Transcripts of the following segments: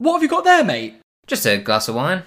What have you got there, mate? Just a glass of wine.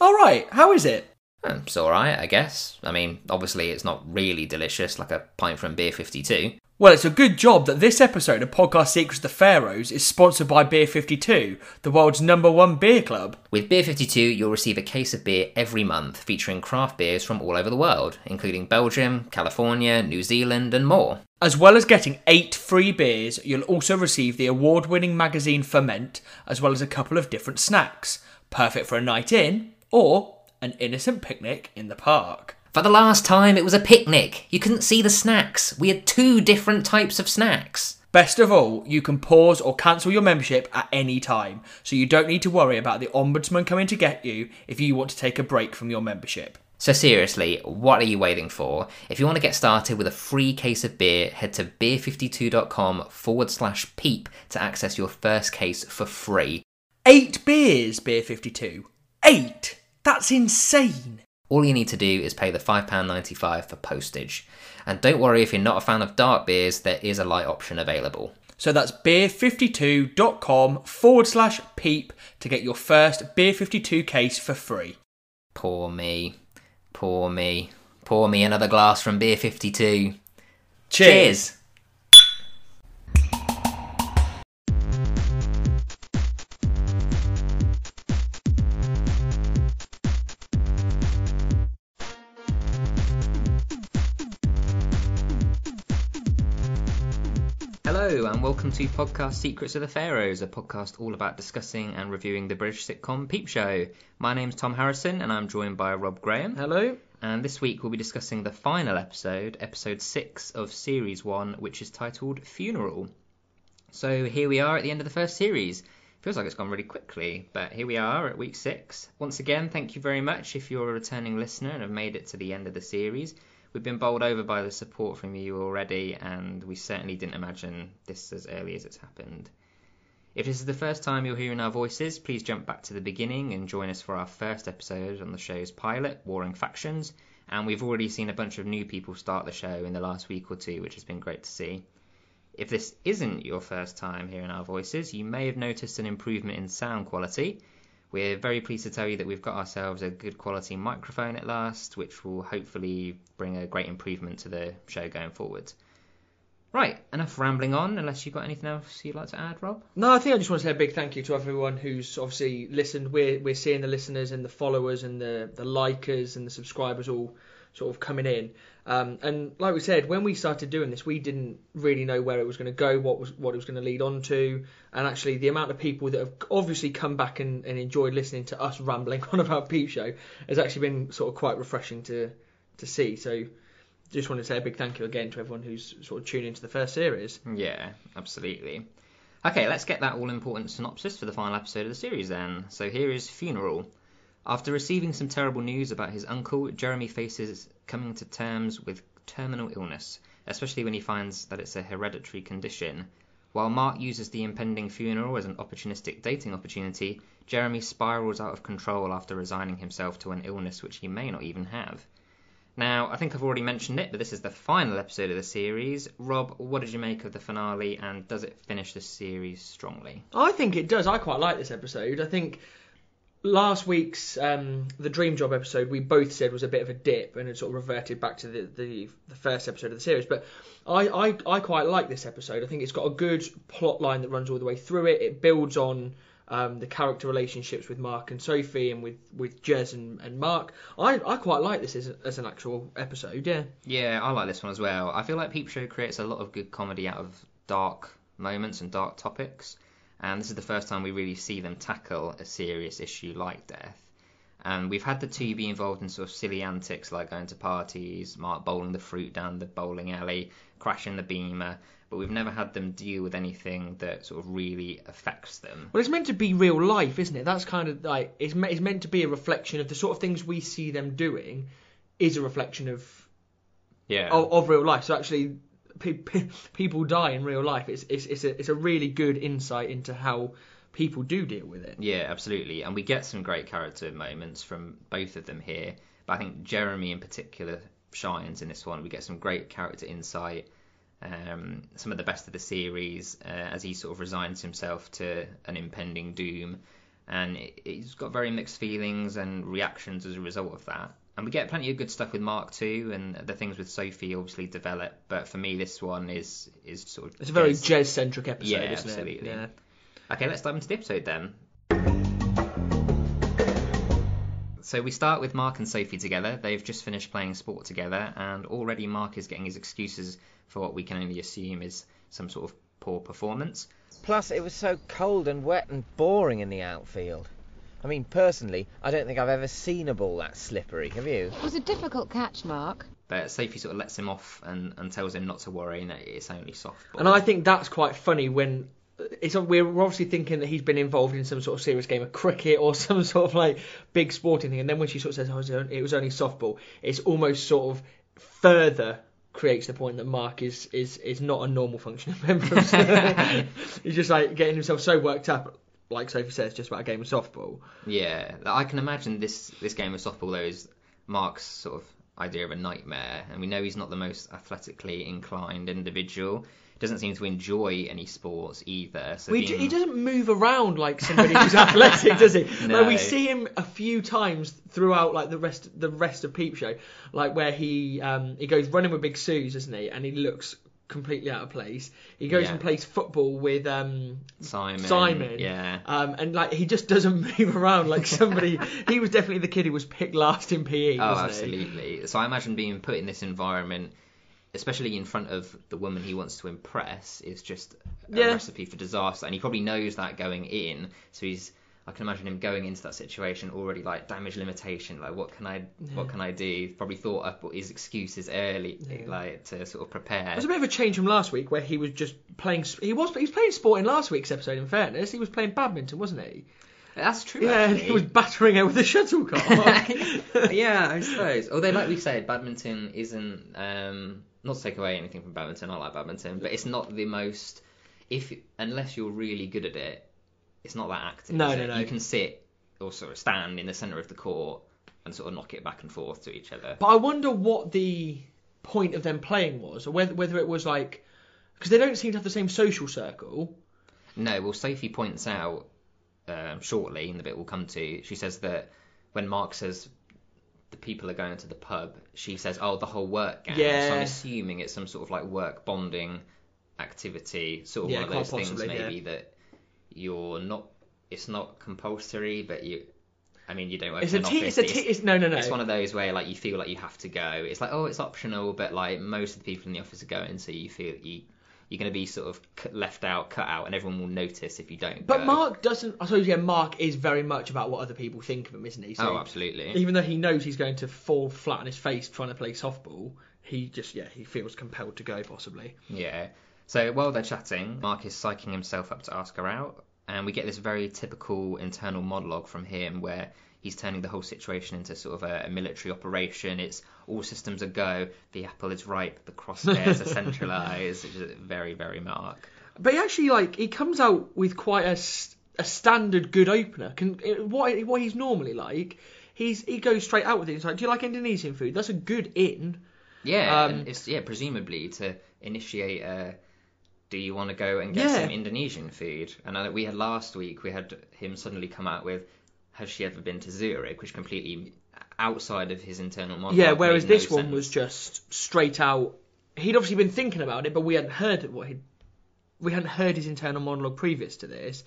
All right, how is it? It's all right, I guess. I mean, obviously it's not really delicious like a pint from Beer 52. Well, it's a good job that this episode of Podcast Secrets of the Pharaohs is sponsored by Beer 52, the world's #1 beer club. With Beer 52, you'll receive a case of beer every month featuring craft beers from all over the world, including Belgium, California, New Zealand and more. As well as getting 8 free beers, you'll also receive the award-winning magazine Ferment, as well as a couple of different snacks. Perfect for a night in, or an innocent picnic in the park. For the last time, it was a picnic. You couldn't see the snacks. We had 2 different types of snacks. Best of all, you can pause or cancel your membership at any time, so you don't need to worry about the ombudsman coming to get you if you want to take a break from your membership. So seriously, what are you waiting for? If you want to get started with a free case of beer, head to beer52.com/peep to access your first case for free. 8 beers, Beer 52. 8! That's insane! All you need to do is pay the £5.95 for postage. And don't worry if you're not a fan of dark beers, there is a light option available. So that's beer52.com/peep to get your first Beer 52 case for free. Pour me. Pour me. Pour me another glass from Beer 52. Cheers! Hello and welcome to Podcast Secrets of the Pharaohs, a podcast all about discussing and reviewing the British sitcom Peep Show. My name's Tom Harrison and I'm joined by Rob Graham. Hello. And this week we'll be discussing the final episode, episode 6 of series 1, which is titled Funeral. So here we are at the end of the first series. Feels like it's gone really quickly, but here we are at week 6. Once again, thank you very much if you're a returning listener and have made it to the end of the series. We've been bowled over by the support from you already, and we certainly didn't imagine this as early as it's happened. If this is the first time you're hearing our voices, please jump back to the beginning and join us for our first episode on the show's pilot, Warring Factions, and we've already seen a bunch of new people start the show in the last week or 2, which has been great to see. If this isn't your first time hearing our voices, you may have noticed an improvement in sound quality. We're very pleased to tell you that we've got ourselves a good quality microphone at last, which will hopefully bring a great improvement to the show going forward. Right, enough rambling on, unless you've got anything else you'd like to add, Rob? No, I think I just want to say a big thank you to everyone who's obviously listened. We're seeing the listeners and the followers and the likers and the subscribers all sort of coming in. And like we said, when we started doing this, we didn't really know where it was going to go, what it was going to lead on to. And actually, the amount of people that have obviously come back and enjoyed listening to us rambling on about Peep Show has actually been sort of quite refreshing to see. So just want to say a big thank you again to everyone who's sort of tuned into the first series. Yeah, absolutely. Okay, let's get that all-important synopsis for the final episode of the series then. So here is Funeral. After receiving some terrible news about his uncle, Jeremy faces coming to terms with terminal illness, especially when he finds that it's a hereditary condition. While Mark uses the impending funeral as an opportunistic dating opportunity, Jeremy spirals out of control after resigning himself to an illness which he may not even have. Now, I think I've already mentioned it, but this is the final episode of the series. Rob, what did you make of the finale, and does it finish the series strongly? I think it does. I quite like this episode. I think last week's the Dream Job episode we both said was a bit of a dip and it sort of reverted back to the first episode of the series, but I quite like this episode. I think it's got a good plot line that runs all the way through it. It builds on the character relationships with Mark and Sophie and with Jez and Mark. I quite like this as an actual episode, yeah. Yeah, I like this one as well. I feel like Peep Show creates a lot of good comedy out of dark moments and dark topics. And this is the first time we really see them tackle a serious issue like death. And we've had the two be involved in sort of silly antics like going to parties, Mark bowling the fruit down the bowling alley, crashing the Beamer, but we've never had them deal with anything that sort of really affects them. Well, it's meant to be real life, isn't it? That's kind of like, it's meant to be a reflection of the sort of things we see them doing is a reflection of real life. So actually, people die in real life. It's a really good insight into how people do deal with it. Yeah, absolutely. And we get some great character moments from both of them here, but I think Jeremy in particular shines in this one. We get some great character insight, some of the best of the series, as he sort of resigns himself to an impending doom. and he's got very mixed feelings and reactions as a result of that. And we get plenty of good stuff with Mark too, and the things with Sophie obviously develop. But for me, this one is sort of... It's a very Jez-centric episode, yeah, isn't absolutely. It? Yeah, absolutely. Okay, let's dive into the episode then. So we start with Mark and Sophie together. They've just finished playing sport together, and already Mark is getting his excuses for what we can only assume is some sort of poor performance. Plus, it was so cold and wet and boring in the outfield. I mean, personally, I don't think I've ever seen a ball that slippery, have you? It was a difficult catch, Mark. But Sophie sort of lets him off and tells him not to worry and that it's only soft ball. And I think that's quite funny when we're obviously thinking that he's been involved in some sort of serious game of cricket or some sort of like big sporting thing. And then when she sort of says, oh, it was only softball, it's almost sort of further creates the point that Mark is not a normal functioning member. He's just like getting himself so worked up, like Sophie says, just about a game of softball. Yeah, I can imagine this game of softball, though, is Mark's sort of idea of a nightmare. And we know he's not the most athletically inclined individual. He doesn't seem to enjoy any sports either. So he doesn't move around like somebody who's athletic, does he? No. Like, we see him a few times throughout like the rest of Peep Show, like where he goes running with Big Suze, doesn't he? And he looks completely out of place. He goes and plays football with Simon. Yeah. And like he just doesn't move around like somebody. He was definitely the kid who was picked last in PE. Oh, wasn't absolutely. He? So I imagine being put in this environment, especially in front of the woman he wants to impress, is just a recipe for disaster. And he probably knows that going in. So I can imagine him going into that situation already like damage limitation, like what can I do? Probably thought up his excuses early, like to sort of prepare. It was a bit of a change from last week where he was just playing. He was playing sport in last week's episode. In fairness, he was playing badminton, wasn't he? That's true. Yeah, actually. He was battering her with a shuttlecock. Yeah, I suppose. Although, like we said, badminton isn't. Not to take away anything from badminton. I like badminton, but it's not the most. Unless you're really good at it. It's not that active. No. You can sit or sort of stand in the centre of the court and sort of knock it back and forth to each other. But I wonder what the point of them playing was, or whether it was like, because they don't seem to have the same social circle. No, well, Sophie points out shortly, and the bit we'll come to, she says that when Mark says the people are going to the pub, she says, oh, the whole work gang. Yeah. So I'm assuming it's some sort of like work bonding activity, sort of one of those things maybe that... You're not. It's not compulsory, but you. I mean, you don't work in an office. No. It's one of those where like you feel like you have to go. It's like, oh, it's optional, but like most of the people in the office are going, so you feel you're going to be sort of left out, cut out, and everyone will notice if you don't. But go. Mark doesn't. I suppose Mark is very much about what other people think of him, isn't he? So oh, absolutely. Even though he knows he's going to fall flat on his face trying to play softball, he just he feels compelled to go possibly. Yeah. So while they're chatting, Mark is psyching himself up to ask her out, and we get this very typical internal monologue from him where he's turning the whole situation into sort of a military operation. It's all systems are go, the apple is ripe, the crosshairs are centralised. It's very, very Mark. But he actually, he comes out with quite a standard good opener. What he's normally like, he goes straight out with it. He's like, do you like Indonesian food? That's a good in. Yeah, and it's, presumably to initiate a... Do you want to go and get some Indonesian food? And I know last week we had him suddenly come out with, has she ever been to Zurich? Which completely outside of his internal monologue. Yeah, whereas this one was just straight out. He'd obviously been thinking about it, but we hadn't heard his internal monologue previous to this.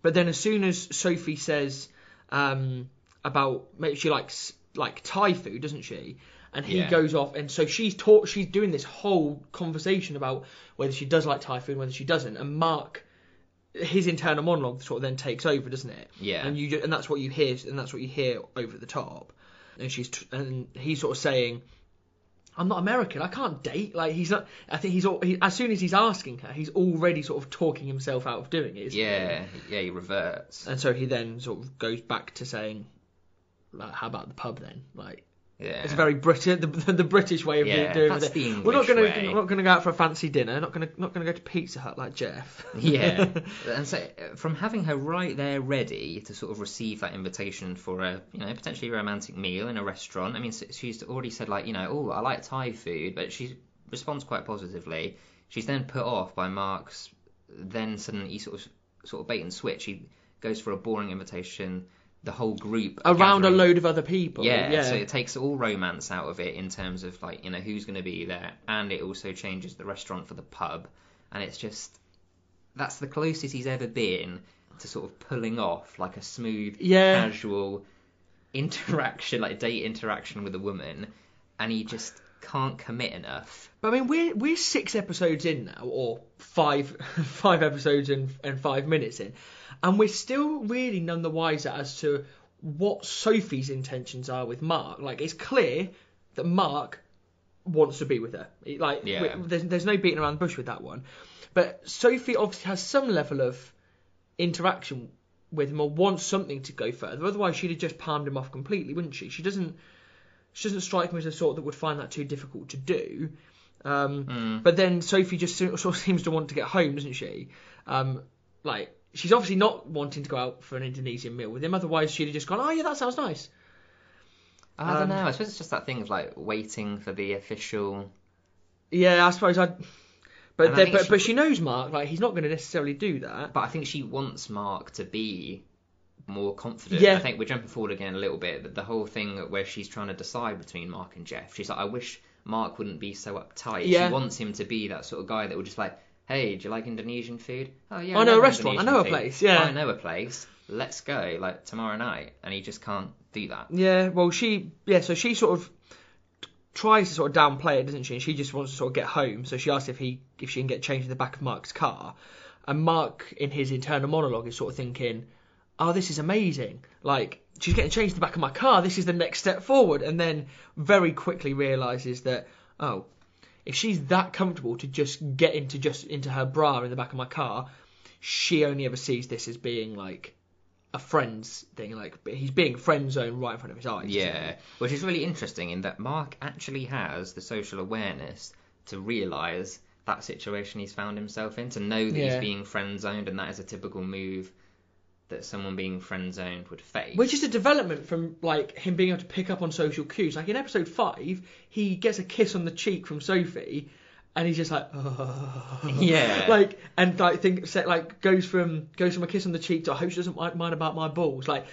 But then as soon as Sophie says about she likes Thai food, doesn't she? And he goes off, and so she's doing this whole conversation about whether she does like Thai food, whether she doesn't. And Mark, his internal monologue sort of then takes over, doesn't it? Yeah. And that's what you hear, over the top. And and he's sort of saying, "I'm not American. I can't date." Like he's not. I think as soon as he's asking her, he's already sort of talking himself out of doing it. Isn't he? Yeah. He reverts. And so he then sort of goes back to saying, "Like, how about the pub then?" Like. Yeah. It's very British, the British way of doing it. We're not going to go out for a fancy dinner. Not going to go to Pizza Hut like Jeff. Yeah. And so from having her right there ready to sort of receive that invitation for a potentially romantic meal in a restaurant. I mean, she's already said oh, I like Thai food, but she responds quite positively. She's then put off by Mark's then suddenly sort of bait and switch. He goes for a boring invitation, the whole group around a load of other people. Yeah, so it takes all romance out of it in terms of, like, you know, who's going to be there, and it also changes the restaurant for the pub, and it's just, that's the closest he's ever been to sort of pulling off like a smooth, casual interaction, like date interaction with a woman, and he just can't commit enough. But I mean, we're 6 episodes in now, or five episodes and 5 minutes in, and we're still really none the wiser as to what Sophie's intentions are with Mark. Like, it's clear that Mark wants to be with her. Like, there's no beating around the bush with that one. But Sophie obviously has some level of interaction with him or wants something to go further. Otherwise, she'd have just palmed him off completely, wouldn't she? She doesn't strike me as the sort that would find that too difficult to do. But then Sophie just sort of seems to want to get home, doesn't she? Like, she's obviously not wanting to go out for an Indonesian meal with him. Otherwise, she'd have just gone, oh, yeah, that sounds nice. I don't know. I suppose it's just that thing of, like, waiting for the official... Yeah, I suppose I'd... But she knows Mark. Like, he's not going to necessarily do that. But I think she wants Mark to be... more confident. Yeah. I think we're jumping forward again a little bit, but the whole thing where she's trying to decide between Mark and Jeff, she's like, I wish Mark wouldn't be so uptight. Yeah. She wants him to be that sort of guy that will just, like, hey, do you like Indonesian food? Oh yeah, I know a restaurant, I know a place. Yeah, I know a place, let's go, like, tomorrow night. And he just can't do that. Yeah, well, so she sort of tries to sort of downplay it, doesn't she? And she just wants to sort of get home, so she asks if she can get changed in the back of Mark's car, and Mark in his internal monologue is sort of thinking, oh, this is amazing. Like, she's getting changed in the back of my car. This is the next step forward. And then very quickly realises that, oh, if she's that comfortable to just get into her bra in the back of my car, she only ever sees this as being, like, a friend's thing. Like, he's being friend-zoned right in front of his eyes. Yeah, which is really interesting in that Mark actually has the social awareness to realise that situation he's found himself in, to know that he's being friend-zoned, and that is a typical move that someone being friend-zoned would face. Which is a development from, like, him being able to pick up on social cues. Like, in episode 5, he gets a kiss on the cheek from Sophie, and he's just like, oh. Yeah. Like, and, like, goes from a kiss on the cheek to, I hope she doesn't mind about my balls. Like,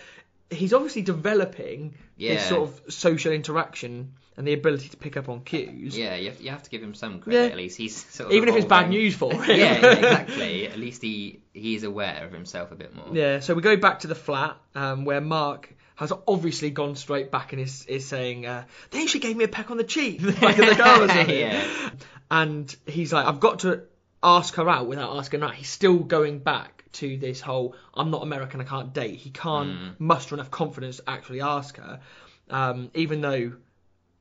he's obviously developing this sort of social interaction and the ability to pick up on cues. Yeah, you have to give him some credit, at least. He's sort of even evolving. If it's bad news for him. Yeah, exactly. At least he's aware of himself a bit more. Yeah, so we go back to the flat, where Mark has obviously gone straight back and is saying, they actually gave me a peck on the cheek. Back in the car or something. Yeah. And he's like, I've got to ask her out without asking her out. He's still going back to this whole, I'm not American, I can't date. He can't muster enough confidence to actually ask her, even though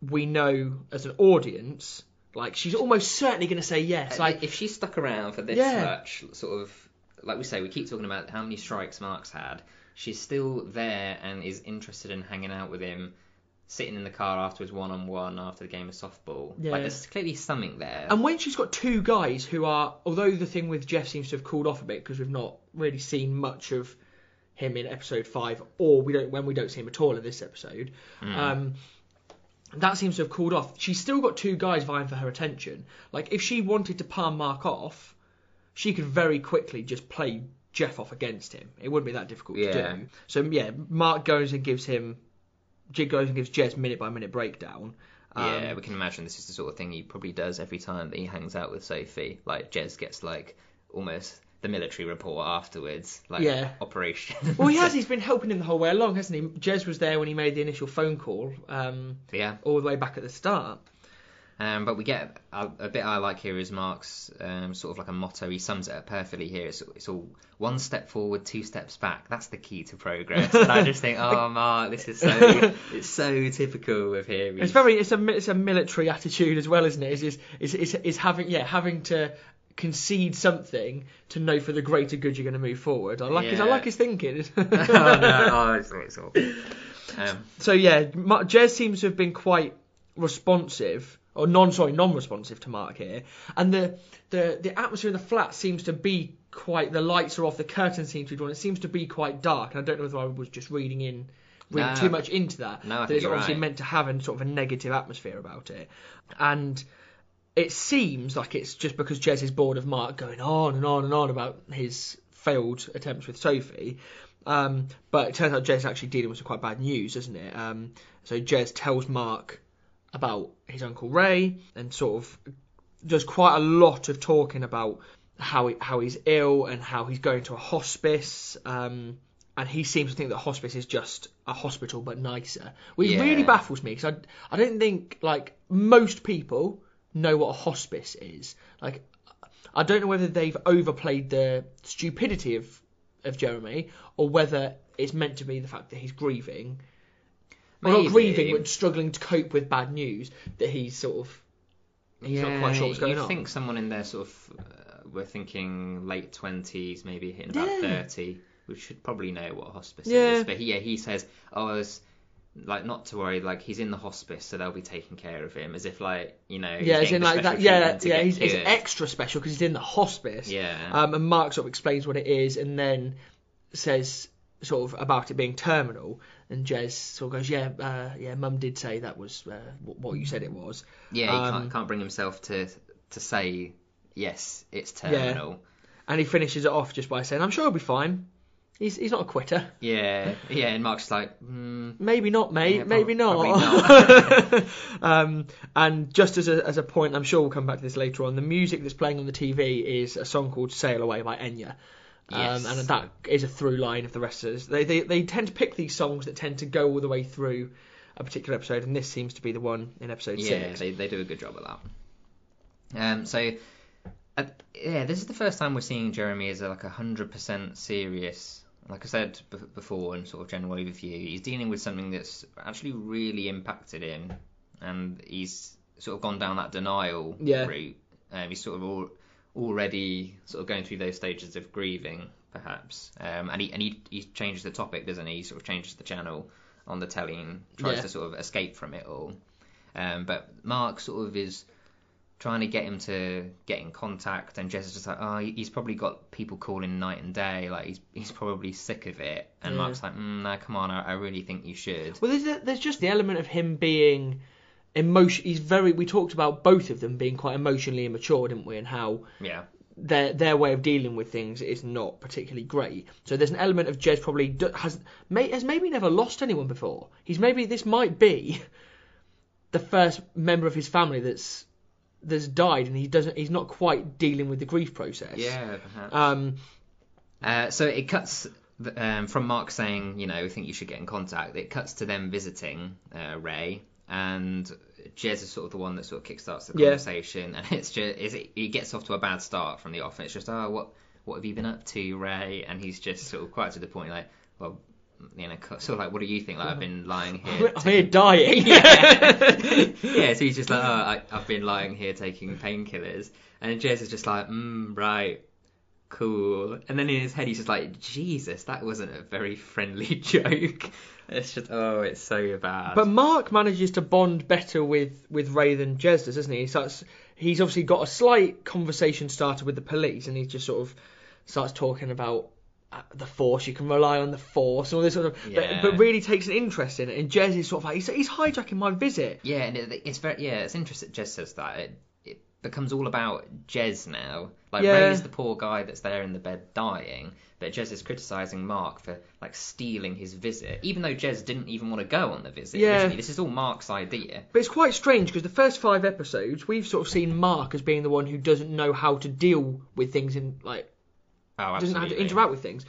we know as an audience, like, she's almost certainly going to say yes. Like, if she's stuck around for this much, sort of, like we say, we keep talking about how many strikes Mark's had, she's still there and is interested in hanging out with him, sitting in the car afterwards, one-on-one, after the game of softball. Yeah. Like, there's clearly something there. And when she's got 2 guys who are... Although the thing with Jeff seems to have cooled off a bit, because we've not really seen much of him in episode 5, or we don't see him at all in this episode. That seems to have cooled off. She's still got 2 guys vying for her attention. Like, if she wanted to palm Mark off, she could very quickly just play Jeff off against him. It wouldn't be that difficult to do. So, yeah, Mark goes and gives Jez minute-by-minute breakdown. Yeah, we can imagine this is the sort of thing he probably does every time that he hangs out with Sophie. Like, Jez gets, like, almost the military report afterwards. Like, operation. Well, he has. He's been helping him the whole way along, hasn't he? Jez was there when he made the initial phone call, all the way back at the start. But we get a bit I like here is Mark's sort of like a motto. He sums it up perfectly here. It's all 1 step forward, 2 steps back. That's the key to progress. And I just think, oh, Mark, this is so it's so typical of him. It's a military attitude as well, isn't it? It's having to concede something to know for the greater good you're going to move forward. I like his thinking. It's awful. Jez seems to have been quite responsive. Or non-responsive to Mark here. And the atmosphere in the flat seems to be quite... The lights are off, the curtains seem to be drawn. It seems to be quite dark. And I don't know whether I was just reading too much into that. No, I think it's obviously meant to have a sort of a negative atmosphere about it. And it seems like it's just because Jez is bored of Mark going on and on and on about his failed attempts with Sophie. But it turns out Jed's actually dealing with some quite bad news, isn't it? So Jed tells Mark about his Uncle Ray and sort of does quite a lot of talking about how he's ill and how he's going to a hospice. And he seems to think that hospice is just a hospital but nicer, which really baffles me, because I don't think, like, most people know what a hospice is. Like, I don't know whether they've overplayed the stupidity of Jeremy, or whether it's meant to be the fact that he's grieving. Maybe. Well, not grieving, but struggling to cope with bad news, that he's sort of... He's not quite sure what's going on. I think someone in their sort of... we're thinking late 20s, maybe hitting about 30, which should probably know what a hospice is. But he says, oh, I was... Like, not to worry, like, he's in the hospice, so they'll be taking care of him, as if, like, you know... Yeah, as in, like, that... Yeah, he's extra special, because he's in the hospice. Yeah. And Mark sort of explains what it is, and then says, sort of, about it being terminal, and Jez sort of goes, Mum did say that was what you said it was. Yeah, he can't bring himself to say, yes, it's terminal. Yeah. And he finishes it off just by saying, I'm sure he'll be fine. He's not a quitter. Yeah, and Mark's like, maybe not, mate, yeah, maybe not. And just as a point, I'm sure we'll come back to this later on, the music that's playing on the TV is a song called Sail Away by Enya. Yes. And that is a through line of the rest of us. They tend to pick these songs that tend to go all the way through a particular episode, and this seems to be the one in episode 6. Yeah, they do a good job at that. This is the first time we're seeing Jeremy as, like, 100% serious. Like I said before, in sort of general overview, he's dealing with something that's actually really impacted him, and he's sort of gone down that denial route. He's sort of already sort of going through those stages of grieving, perhaps. And he changes the topic, doesn't he? He sort of changes the channel on the telly and tries to sort of escape from it all. But Mark sort of is trying to get him to get in contact, and Jez is just like, oh, he's probably got people calling night and day, like, he's probably sick of it. And Mark's like, no, come on, I really think you should. Well, there's just the element of him being emotional. We talked about both of them being quite emotionally immature, didn't we, and how their way of dealing with things is not particularly great. So there's an element of Jez probably has maybe never lost anyone before. This might be the first member of his family that's died, and he's not quite dealing with the grief process. Yeah, perhaps. So it cuts from Mark saying, you know, I think you should get in contact. It cuts to them visiting Ray, and Jez is sort of the one that sort of kickstarts the conversation, and it's just he gets off to a bad start from the off. It's just, oh, what have you been up to, Ray? And he's just sort of quite to the point, like, well, you know, sort of like, what do you think? Like, I've been lying here. I'm here dying. So he's just like, oh, I've been lying here taking painkillers. And Jez is just like, right, cool. And then in his head, he's just like, Jesus, that wasn't a very friendly joke. It's just, oh, it's so bad. But Mark manages to bond better with Ray than Jez does, doesn't he? He's obviously got a slight conversation started with the police, and he just sort of starts talking about the force, you can rely on the force, and all this sort of, but really takes an interest in it. And Jez is sort of like, he's hijacking my visit. Yeah, and it's interesting. Jez says that it becomes all about Jez now. Like, Ray's the poor guy that's there in the bed dying, but Jez is criticising Mark for, like, stealing his visit, even though Jez didn't even want to go on the visit. Yeah, originally. This is all Mark's idea. But it's quite strange, because the first 5 episodes, we've sort of seen Mark as being the one who doesn't know how to deal with things in, like. Oh, doesn't know how to interact with things.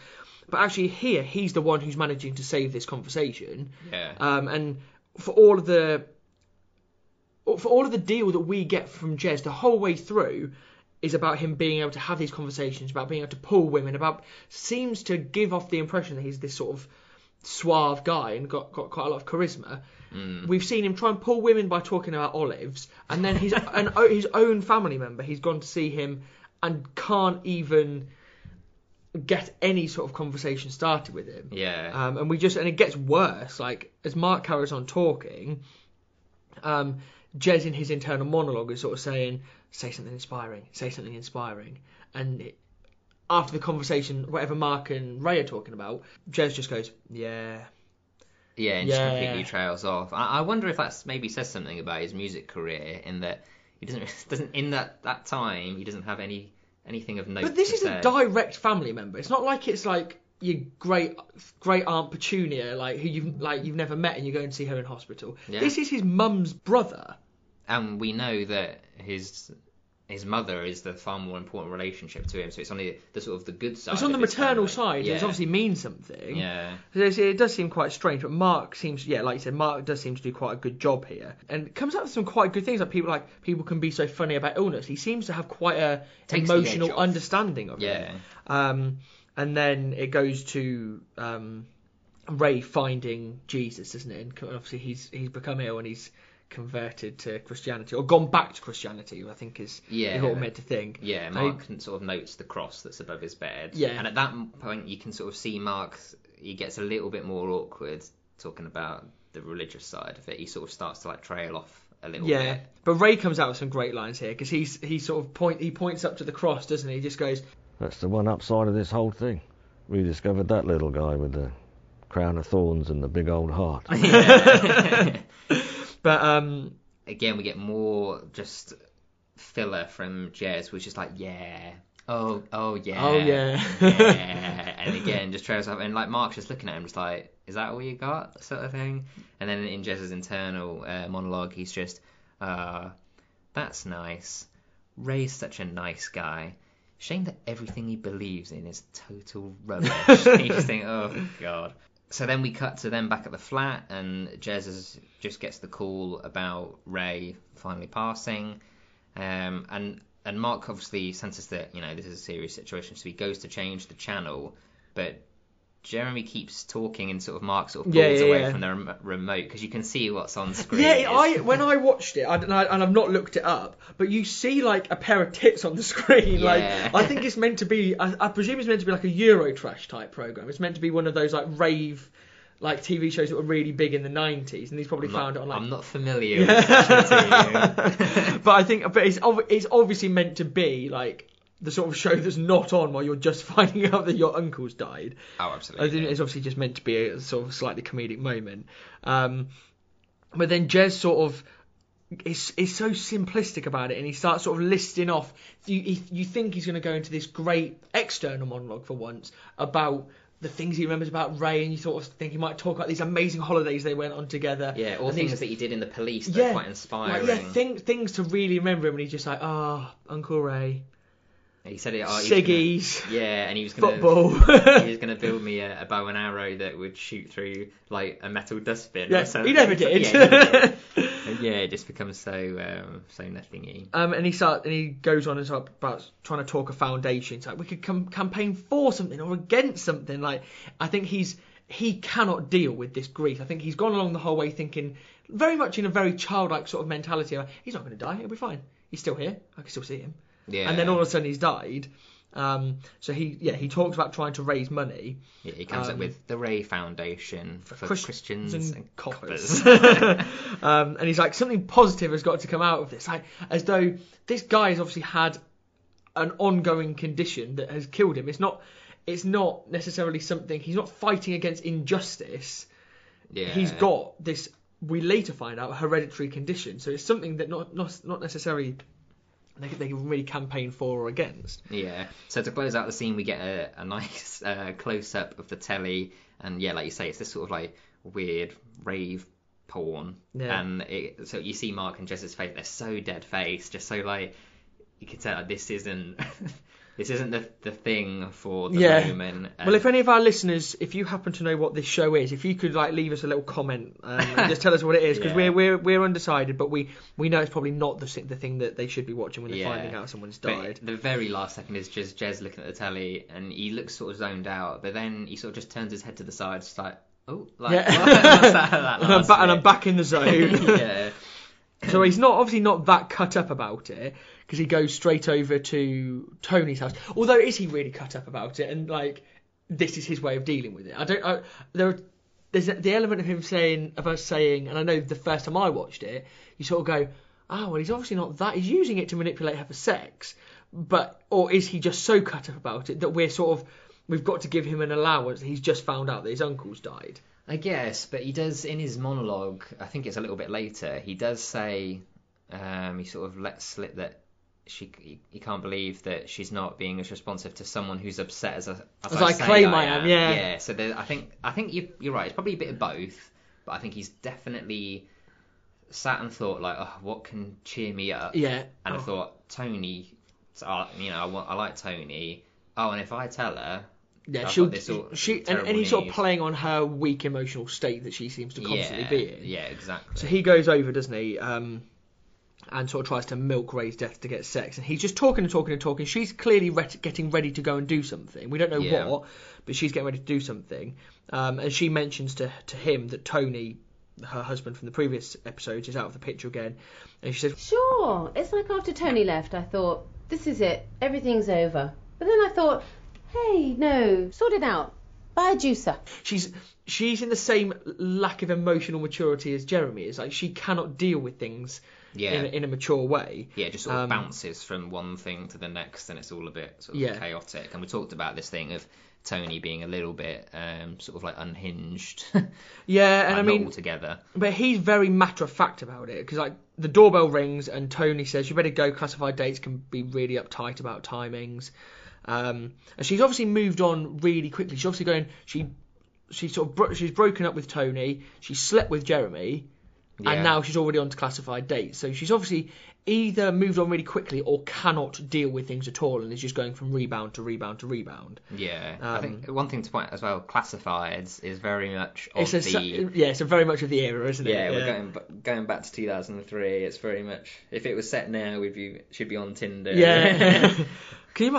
But actually here, he's the one who's managing to save this conversation. Yeah. And for all of the deal that we get from Jez the whole way through is about him being able to have these conversations, about being able to pull women, about seems to give off the impression that he's this sort of suave guy and got quite a lot of charisma. We've seen him try and pull women by talking about olives, and then his own family member, he's gone to see him and can't even get any sort of conversation started with him. And it gets worse, like, as Mark carries on talking. Jez in his internal monologue is sort of saying, say something inspiring, and after the conversation, whatever Mark and Ray are talking about, Jez just goes and just completely trails off. I wonder if that's maybe says something about his music career, in that he doesn't in that time he doesn't have anything of note. But this is a direct family member. It's not like it's like your great aunt Petunia, like who you've never met, and you go and see her in hospital. Yeah. This is his mum's brother, and we know that his mother is the far more important relationship to him. So it's on the sort of the good side. It's on the maternal side. Yeah. It obviously means something. Yeah. It does seem quite strange, but Mark seems, like you said, Mark does seem to do quite a good job here, and comes up with some quite good things. Like people can be so funny about illness. He seems to have quite a emotional understanding of it. Yeah. And then it goes to Ray finding Jesus, doesn't it? And obviously he's become ill and he's converted to Christianity, or gone back to Christianity, I think is what we're meant to think. Yeah, Mark sort of notes the cross that's above his bed. Yeah. And at that point, you can sort of see Mark, he gets a little bit more awkward talking about the religious side of it. He sort of starts to trail off a little bit. Yeah, but Ray comes out with some great lines here, because he points up to the cross, doesn't he? He just goes, "That's the one upside of this whole thing. We discovered that little guy with the crown of thorns and the big old heart." Yeah. But again, we get more just filler from Jez, which is yeah. And again, just trails off, and Mark's just looking at him, just like, "Is that all you got?" sort of thing. And then in Jez's internal monologue, he's just, "That's nice. Ray's such a nice guy. Shame that everything he believes in is total rubbish." And you just think, oh god. So then we cut to them back at the flat, and Jez just gets the call about Ray finally passing, and Mark obviously senses that this is a serious situation, so he goes to change the channel, but Jeremy keeps talking, and Mark pulls away from the remote, because you can see what's on screen. Yeah, when I watched it, and I've not looked it up, but you see a pair of tits on the screen. Yeah. I think it's meant to be. I presume it's meant to be a Eurotrash type program. It's meant to be one of those rave TV shows that were really big in the 90s, and he's probably found it on. I'm not familiar with that. But I think, it's obviously meant to be the sort of show that's not on while you're just finding out that your uncle's died. Oh, absolutely. I think it's obviously just meant to be a sort of slightly comedic moment. But then Jez sort of is so simplistic about it, and he starts sort of listing off. You think he's going to go into this great external monologue for once about the things he remembers about Ray, and you sort of think he might talk about these amazing holidays they went on together. Yeah, all things that he did in the police that are quite inspiring. Things to really remember him, and he's just like, "Oh, Uncle Ray. He said, Siggy's. And he was going to build me a bow and arrow that would shoot through a metal dustbin." Yeah, or something. He never did. It just becomes so so nothingy. And he goes on and about trying to talk a foundation. It's we could campaign for something or against something. I think he cannot deal with this grief. I think he's gone along the whole way thinking very much in a very childlike sort of mentality. He's not going to die. He'll be fine. He's still here. I can still see him. Yeah. And then all of a sudden he's died. So he talks about trying to raise money. Yeah, he comes up with the Ray Foundation for Christians and coppers. And he's something positive has got to come out of this. As though this guy has obviously had an ongoing condition that has killed him. It's not necessarily something, he's not fighting against injustice. Yeah. He's got this, we later find out, hereditary condition. So it's something that not necessarily they can really campaign for or against. Yeah. So to close out the scene, we get a nice close-up of the telly, and like you say, it's this sort of weird rave porn. Yeah. And so you see Mark and Jess's face; they're so dead faced, just so you can tell this isn't this isn't the thing for the moment. Well, if any of our listeners, if you happen to know what this show is, if you could leave us a little comment and just tell us what it is, because we're undecided, but we know it's probably not the thing that they should be watching when they're finding out someone's died. But the very last second is just Jez looking at the telly, and he looks sort of zoned out, but then he sort of just turns his head to the side, just what's that last and I'm back in the zone. Yeah. So he's obviously not that cut up about it, because he goes straight over to Tony's house. Although, is he really cut up about it? And this is his way of dealing with it. There's the element of him saying, and I know the first time I watched it, you sort of go, "Oh, well, he's obviously not that. He's using it to manipulate her for sex," or is he just so cut up about it that we've got to give him an allowance? He's just found out that his uncle's died. I guess, but he does, in his monologue, I think it's a little bit later, he does say, he sort of lets slip that you can't believe that she's not being as responsive to someone who's upset as I claim I am. Yeah. So I think you're right. It's probably a bit of both, but I think he's definitely sat and thought like, oh, what can cheer me up? Yeah. And I thought Tony, I like Tony. Oh, and if I tell her. Yeah, and he's sort of playing on her weak emotional state that she seems to constantly be in. Yeah, exactly. So he goes over, doesn't he, and sort of tries to milk Ray's death to get sex. And he's just talking and talking and talking. She's clearly getting ready to go and do something. We don't know what, but she's getting ready to do something. And she mentions to him that Tony, her husband from the previous episode, is out of the picture again. And she says, sure, it's like after Tony left, I thought, this is it, everything's over. But then I thought... hey, no, sort it out. Buy a juicer. She's in the same lack of emotional maturity as Jeremy. It's like she cannot deal with things in a mature way. Yeah, just sort of bounces from one thing to the next, and it's all a bit sort of chaotic. And we talked about this thing of Tony being a little bit sort of like unhinged. Yeah, and I mean, not altogether. But he's very matter of fact about it because like the doorbell rings and Tony says, "You better go. Classified dates can be really uptight about timings." And she's obviously moved on really quickly. She's obviously going. She's broken up with Tony. She slept with Jeremy, and now she's already on to classified dates. So she's obviously either moved on really quickly or cannot deal with things at all, and is just going from rebound to rebound to rebound. Yeah, I think one thing to point out as well, classifieds is very much it's very much of the era, isn't it? Yeah, we're going back to 2003. It's very much if it was set now, should be on Tinder. Yeah. Can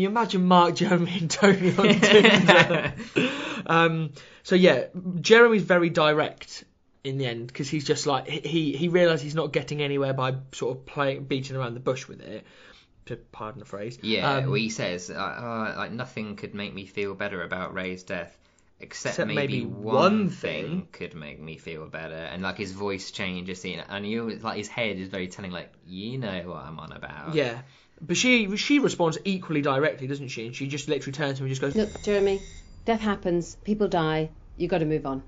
you imagine Mark, Jeremy and Tony on Tinder? Jeremy's very direct in the end because he's just like, he realises he's not getting anywhere by sort of beating around the bush with it, to pardon the phrase. Yeah, he says, like nothing could make me feel better about Ray's death except maybe one thing could make me feel better. And like his voice changes, and he always, like his head is very telling, like, you know what I'm on about. Yeah. But she responds equally directly, doesn't she? And she just literally turns to him and just goes... Look, Jeremy, death happens. People die. You've got to move on.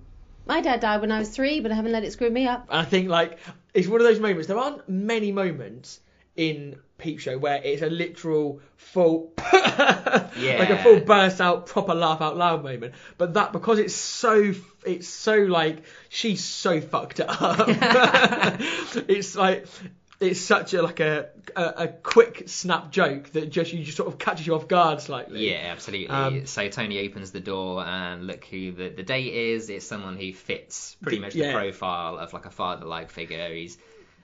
My dad died when I was 3, but I haven't let it screw me up. And I think, like, it's one of those moments. There aren't many moments in Peep Show where it's a literal full... like a full burst out, proper laugh out loud moment. But that, because it's so, like, she's so fucked up. It's like... it's such a quick snap joke that just sort of catches you off guard slightly. Yeah, absolutely. So Tony opens the door and look who the date is. It's someone who fits pretty much the profile of like a father-like figure. He's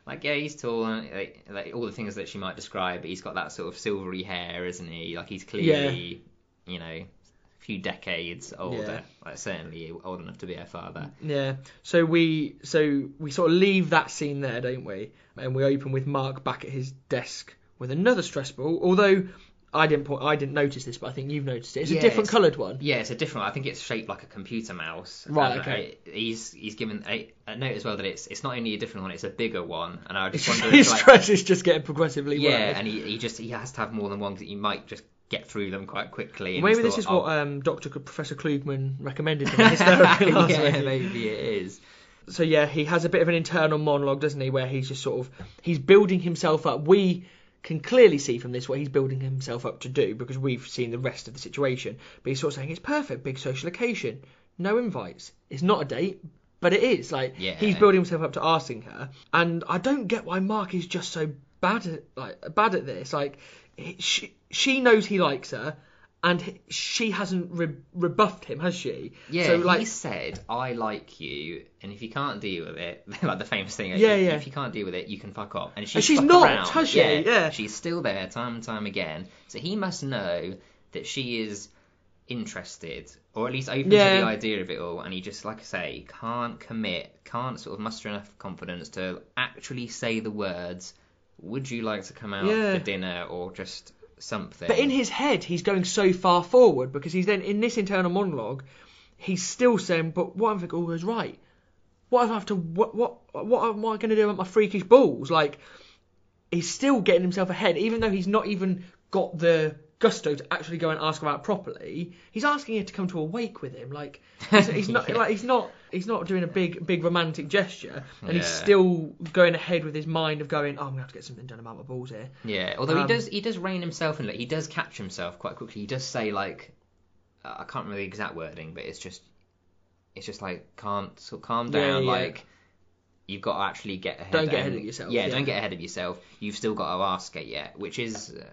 like, he's tall and like all the things that she might describe. But he's got that sort of silvery hair, isn't he? Like he's clearly, few decades older, like certainly old enough to be her father. Yeah. So we sort of leave that scene there, don't we? And we open with Mark back at his desk with another stress ball. Although I didn't notice this, but I think you've noticed it. It's a different coloured one. Yeah, it's a different one. I think it's shaped like a computer mouse. Right. Okay. He's given a note as well that it's not only a different one, it's a bigger one. And I just wonder his stress is just getting progressively worse. Yeah, and he has to have more than one because he might just get through them quite quickly. Maybe this is what Professor Klugman recommended to his therapy last week. Yeah, maybe it is. So yeah, he has a bit of an internal monologue, doesn't he, where he's just sort of, he's building himself up. We can clearly see from this what he's building himself up to do because we've seen the rest of the situation. But he's sort of saying, it's perfect, big social occasion, no invites. It's not a date, but it is. He's building himself up to asking her. And I don't get why Mark is just so bad at this. Like, she knows he likes her, and she hasn't rebuffed him, has she? Yeah, so, like, he said, I like you, and if you can't deal with it, like the famous thing, if you can't deal with it, you can fuck off. And she's not, around, has she? Yeah, she's still there time and time again, so he must know that she is interested, or at least open to the idea of it all, and he just, like I say, can't commit, can't sort of muster enough confidence to actually say the words, would you like to come out for dinner, or just... something. But in his head, he's going so far forward because he's then in this internal monologue, he's still saying, "But what if it all goes right? What if I have to? What am I going to do with my freakish balls?" Like, he's still getting himself ahead, even though he's not even got the gusto to actually go and ask about properly. He's asking her to come to a wake with him. Like he's not yeah. like he's not doing a big romantic gesture, and yeah. he's still going ahead with his mind of going, oh, I'm gonna have to get something done about my balls here. Yeah, although he does rein himself in. Like, he does catch himself quite quickly. He does say, like, I can't remember the exact wording, but it's just like calm down, yeah, yeah. like. You've got to actually get ahead. Don't get ahead of yourself. Yeah, don't get ahead of yourself. You've still got to ask it yet, which is a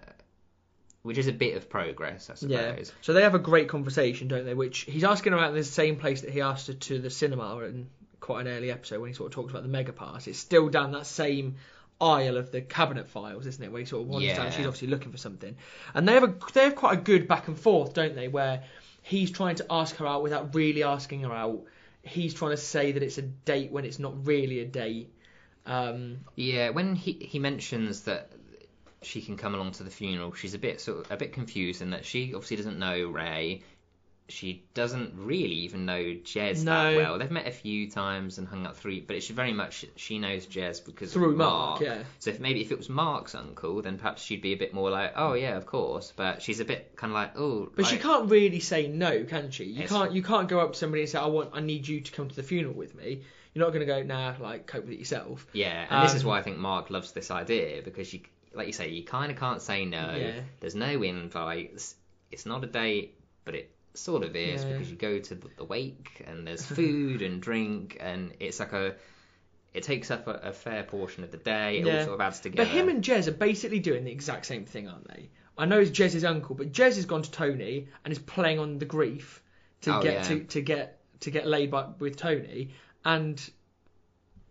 bit of progress, I suppose. Yeah. So they have a great conversation, don't they? Which he's asking her out in the same place that he asked her to the cinema in quite an early episode when he sort of talks about the mega pass. It's still down that same aisle of the cabinet files, isn't it? Where he sort of wanders down. She's obviously looking for something, and they have quite a good back and forth, don't they? Where he's trying to ask her out without really asking her out. He's trying to say that it's a date when it's not really a date. Yeah, when he mentions that she can come along to the funeral, she's a bit confused in that she obviously doesn't know Ray. She doesn't really even know Jez that well. They've met a few times and hung out through, but it's very much she knows Jez because of Mark. Yeah. So if it was Mark's uncle, then perhaps she'd be a bit more like, oh yeah, of course. But she's a bit kind of like, oh. But like, she can't really say no, can she? You can't go up to somebody and say, I need you to come to the funeral with me. You're not going to go cope with it yourself. Yeah, and this is why I think Mark loves this idea because you, like you say, you kind of can't say no. Yeah. There's no invites. It's not a date, but it sort of is because you go to the wake and there's food and drink and it's like it takes up a fair portion of the day. It all sort of adds together. But him and Jez are basically doing the exact same thing, aren't they? I know it's Jez's uncle, but Jez has gone to Tony and is playing on the grief to get laid by with Tony, and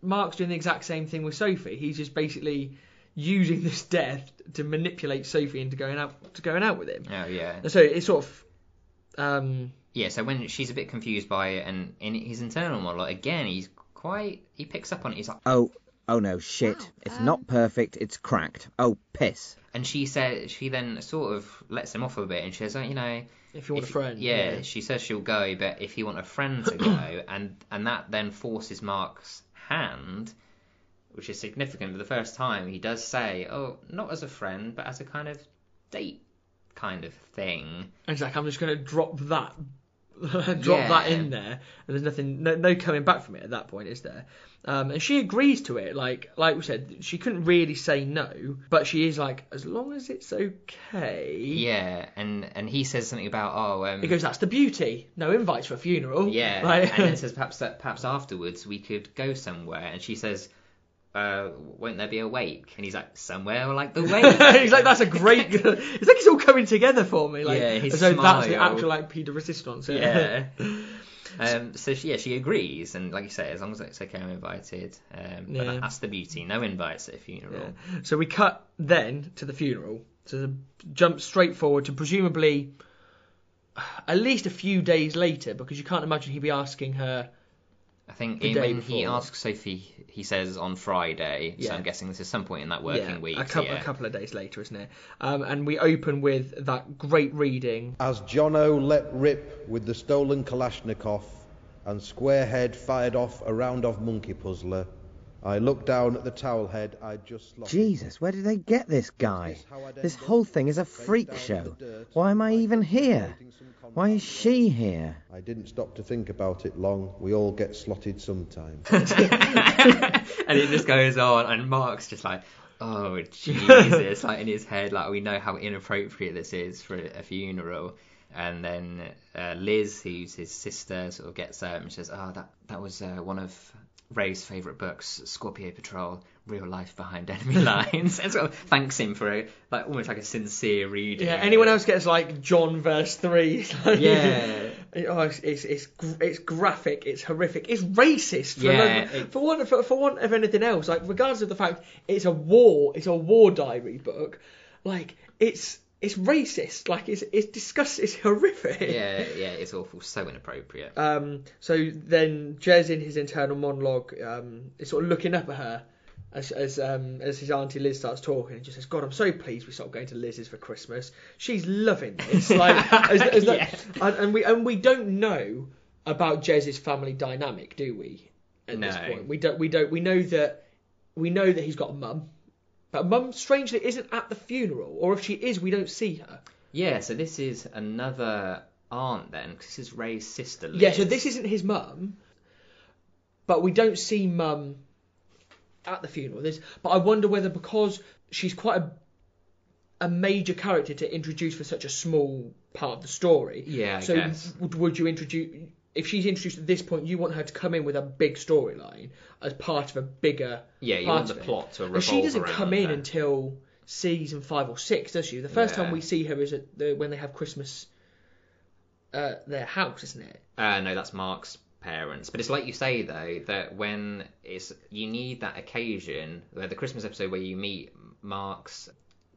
Mark's doing the exact same thing with Sophie. He's just basically using this death to manipulate Sophie into going out with him. Oh yeah. And so it's sort of. So when she's a bit confused by it, and in his internal monologue again, he picks up on it. He's like, oh no, shit, wow, it's not perfect, it's cracked. Oh piss! And she then sort of lets him off a bit, and she says, you know, if you want a friend, she says she'll go, but if you want a friend to go, and that then forces Mark's hand, which is significant. For the first time, he does say, oh, not as a friend, but as a kind of date. Kind of thing. Exactly. I'm just going to drop that, that in there, and there's nothing, no coming back from it at that point, is there? And she agrees to it. Like we said, she couldn't really say no, but she is like, as long as it's okay. Yeah. And he says something about he goes, that's the beauty. No invites for a funeral. Yeah. Like, and then says perhaps afterwards we could go somewhere, and she says, won't there be a wake? And he's like, somewhere like the wake. He's like, that's a great. It's like it's all coming together for me. Like, yeah, his so smile. That's the actual piece de resistance. Yeah. So she agrees, and like you say, as long as it's okay, I'm invited. But that's the beauty. No invites at a funeral. Yeah. So we cut then to the funeral. So jump straight forward to presumably at least a few days later, because you can't imagine he'd be asking her. I think when he asks Sophie, he says on Friday, so I'm guessing this is some point in that working week. A couple of days later, isn't it? And we open with that great reading. As Jono let rip with the stolen Kalashnikov and Squarehead fired off a round of Monkey Puzzler, I looked down at the towel head I just lost. Jesus, where did they get this guy? This whole thing is a freak show. Why am I even here? Why is she here? I didn't stop to think about it long. We all get slotted sometimes. And it just goes on, and Mark's just like, oh, Jesus, like in his head, like we know how inappropriate this is for a funeral. And then Liz, who's his sister, sort of gets up and says, oh, that was one of Ray's favourite books, Scorpio Patrol, Real Life Behind Enemy Lines, and sort of thanks him for almost like a sincere reading. Yeah, anyone else gets like John verse 3. Like, yeah. Oh, it's graphic, it's horrific, it's racist. For want of anything else, like regardless of the fact it's a war diary book, like it's racist, like it's disgusting, it's horrific. Yeah, it's awful, so inappropriate. So then Jez in his internal monologue is sort of looking up at her as his auntie Liz starts talking, and just says, God, I'm so pleased we stopped going to Liz's for Christmas. She's loving this. Like, and we don't know about Jez's family dynamic, do we? At this point, we don't. We know that he's got a mum. But Mum, strangely, isn't at the funeral, or if she is, we don't see her. Yeah, so this is another aunt then, because this is Ray's sister, Liz. Yeah, so this isn't his mum, but we don't see mum at the funeral. But I wonder whether, because she's quite a major character to introduce for such a small part of the story. Yeah, so I guess. Would you introduce... If she's introduced at this point, you want her to come in with a big storyline as part of a bigger... Yeah, you want the plot to revolve around. And she doesn't come in until season 5 or 6, does she? The first time we see her is at when they have Christmas at their house, isn't it? No, that's Mark's parents. But it's like you say, though, that when it's... You need that occasion, the Christmas episode where you meet Mark's...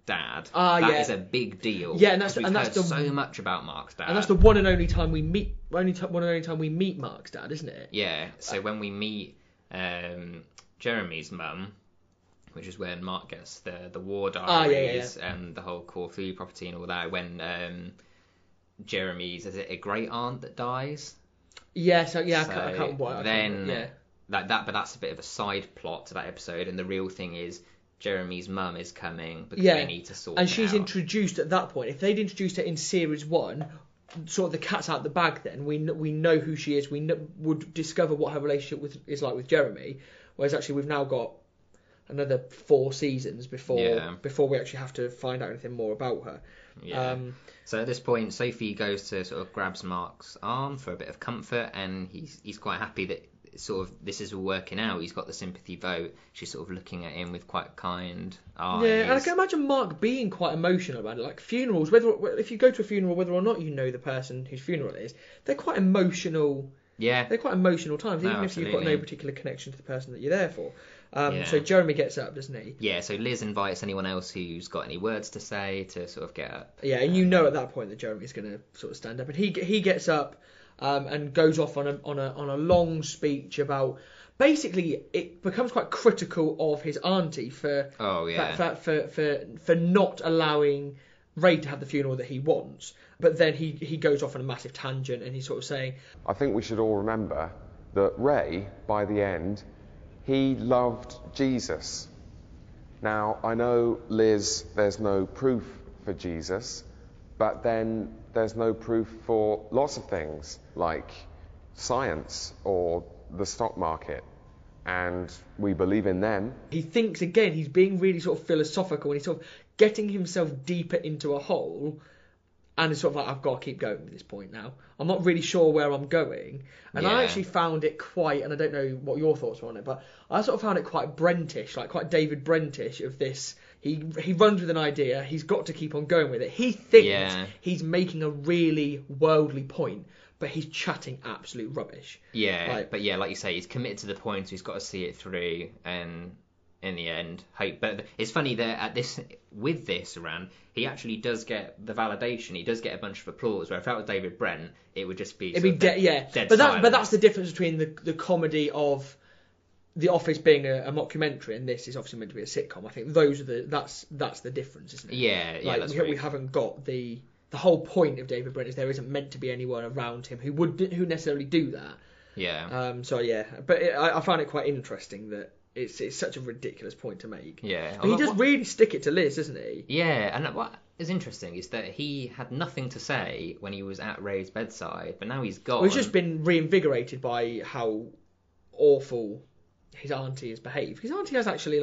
dad. That is a big deal. Yeah, and that's so much about Mark's dad. And that's the one and only time we meet Mark's dad, isn't it? Yeah. So when we meet Jeremy's mum, which is when Mark gets the war diaries and the whole Corfu property and all that, when Jeremy's, is it a great aunt that dies? Yeah, so I can't remember what. Then but that's a bit of a side plot to that episode, and the real thing is Jeremy's mum is coming because they need to sort it out. And she's introduced at that point. If they'd introduced her in series 1, sort of the cat's out the bag then. We know who she is. Would discover what her relationship is like with Jeremy. Whereas actually we've now got another 4 seasons before we actually have to find out anything more about her. Yeah. So at this point, Sophie goes to sort of grabs Mark's arm for a bit of comfort, and he's quite happy that sort of this is all working out. He's got the sympathy vote. She's sort of looking at him with quite kind eyes. Yeah, and I can imagine Mark being quite emotional about it. Like funerals, if you go to a funeral, whether or not you know the person whose funeral it is, they're quite emotional. Yeah, they're quite emotional times, even absolutely. If you've got no particular connection to the person that you're there for. So Jeremy gets up, doesn't he? Yeah, so Liz invites anyone else who's got any words to say to sort of get up. Yeah, and you know at that point that Jeremy's going to sort of stand up, and he gets up. And goes off on a long speech about, basically it becomes quite critical of his auntie for not allowing Ray to have the funeral that he wants. But then he goes off on a massive tangent, and he's sort of saying, I think we should all remember that Ray, by the end, he loved Jesus. Now I know, Liz, there's no proof for Jesus, but then there's no proof for lots of things like science or the stock market, and we believe in them. He thinks, again, he's being really sort of philosophical, and he's sort of getting himself deeper into a hole, and it's sort of like, I've got to keep going at this point now. I'm not really sure where I'm going. And I actually found it quite, and I don't know what your thoughts were on it, but I sort of found it quite Brentish, like quite David Brentish of this. He runs with an idea, he's got to keep on going with it. He thinks he's making a really worldly point, but he's chatting absolute rubbish. Yeah, like you say, he's committed to the point, so he's got to see it through, and in the end, hope. But it's funny that with this, he actually does get the validation. He does get a bunch of applause, where if that was David Brent, it would just be... It'd be dead But that's the difference between the comedy of... The Office being a mockumentary, and this is obviously meant to be a sitcom. I think that's the difference, isn't it? Yeah, yeah. Like we haven't got the whole point of David Brent is there isn't meant to be anyone around him who necessarily do that. Yeah. I found it quite interesting that it's such a ridiculous point to make. Yeah. But he does really stick it to Liz, doesn't he? Yeah, and what is interesting is that he had nothing to say when he was at Ray's bedside, but now he's gone. Well, he's just been reinvigorated by how awful his auntie has behaved. His auntie has actually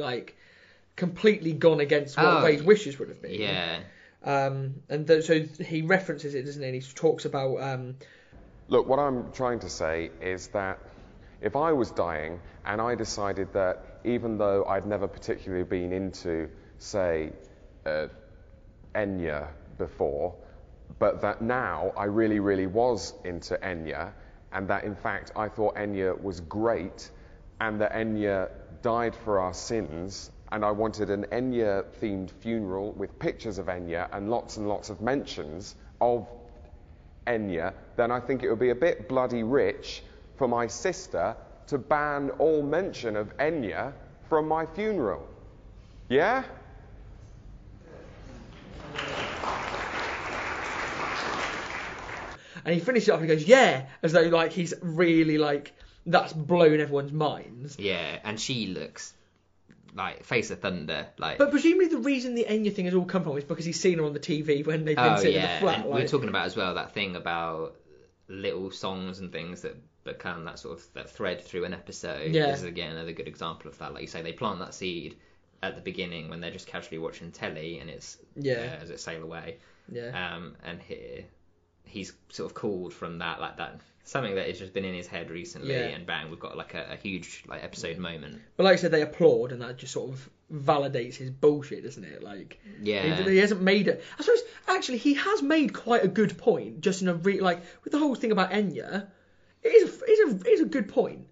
completely gone against what Ray's wishes would have been. Yeah. So he references it, doesn't he? And he talks about... Look, what I'm trying to say is that if I was dying and I decided that, even though I'd never particularly been into, say, Enya before, but that now I really, really was into Enya, and that in fact I thought Enya was great, and that Enya died for our sins, and I wanted an Enya-themed funeral with pictures of Enya and lots of mentions of Enya, then I think it would be a bit bloody rich for my sister to ban all mention of Enya from my funeral. Yeah? And he finishes it off and he goes, yeah, as though he's really that's blown everyone's minds. Yeah, and she looks like Face of Thunder, like. But presumably the reason the Enya thing has all come from is because he's seen her on the TV when they've been sitting in the flat. And like, we were talking about as well that thing about little songs and things that become that sort of that thread through an episode. Yeah. This is again another good example of that. Like you say, they plant that seed at the beginning when they're just casually watching telly, and it's as it Sail Away. Yeah. And here he's sort of called from that, like that. Something that has just been in his head recently, and bang, we've got like a huge like episode moment. But like I said, they applaud, and that just sort of validates his bullshit, doesn't it? Like, he hasn't made it. I suppose actually he has made quite a good point, just in a like with the whole thing about Enya. It is a good point.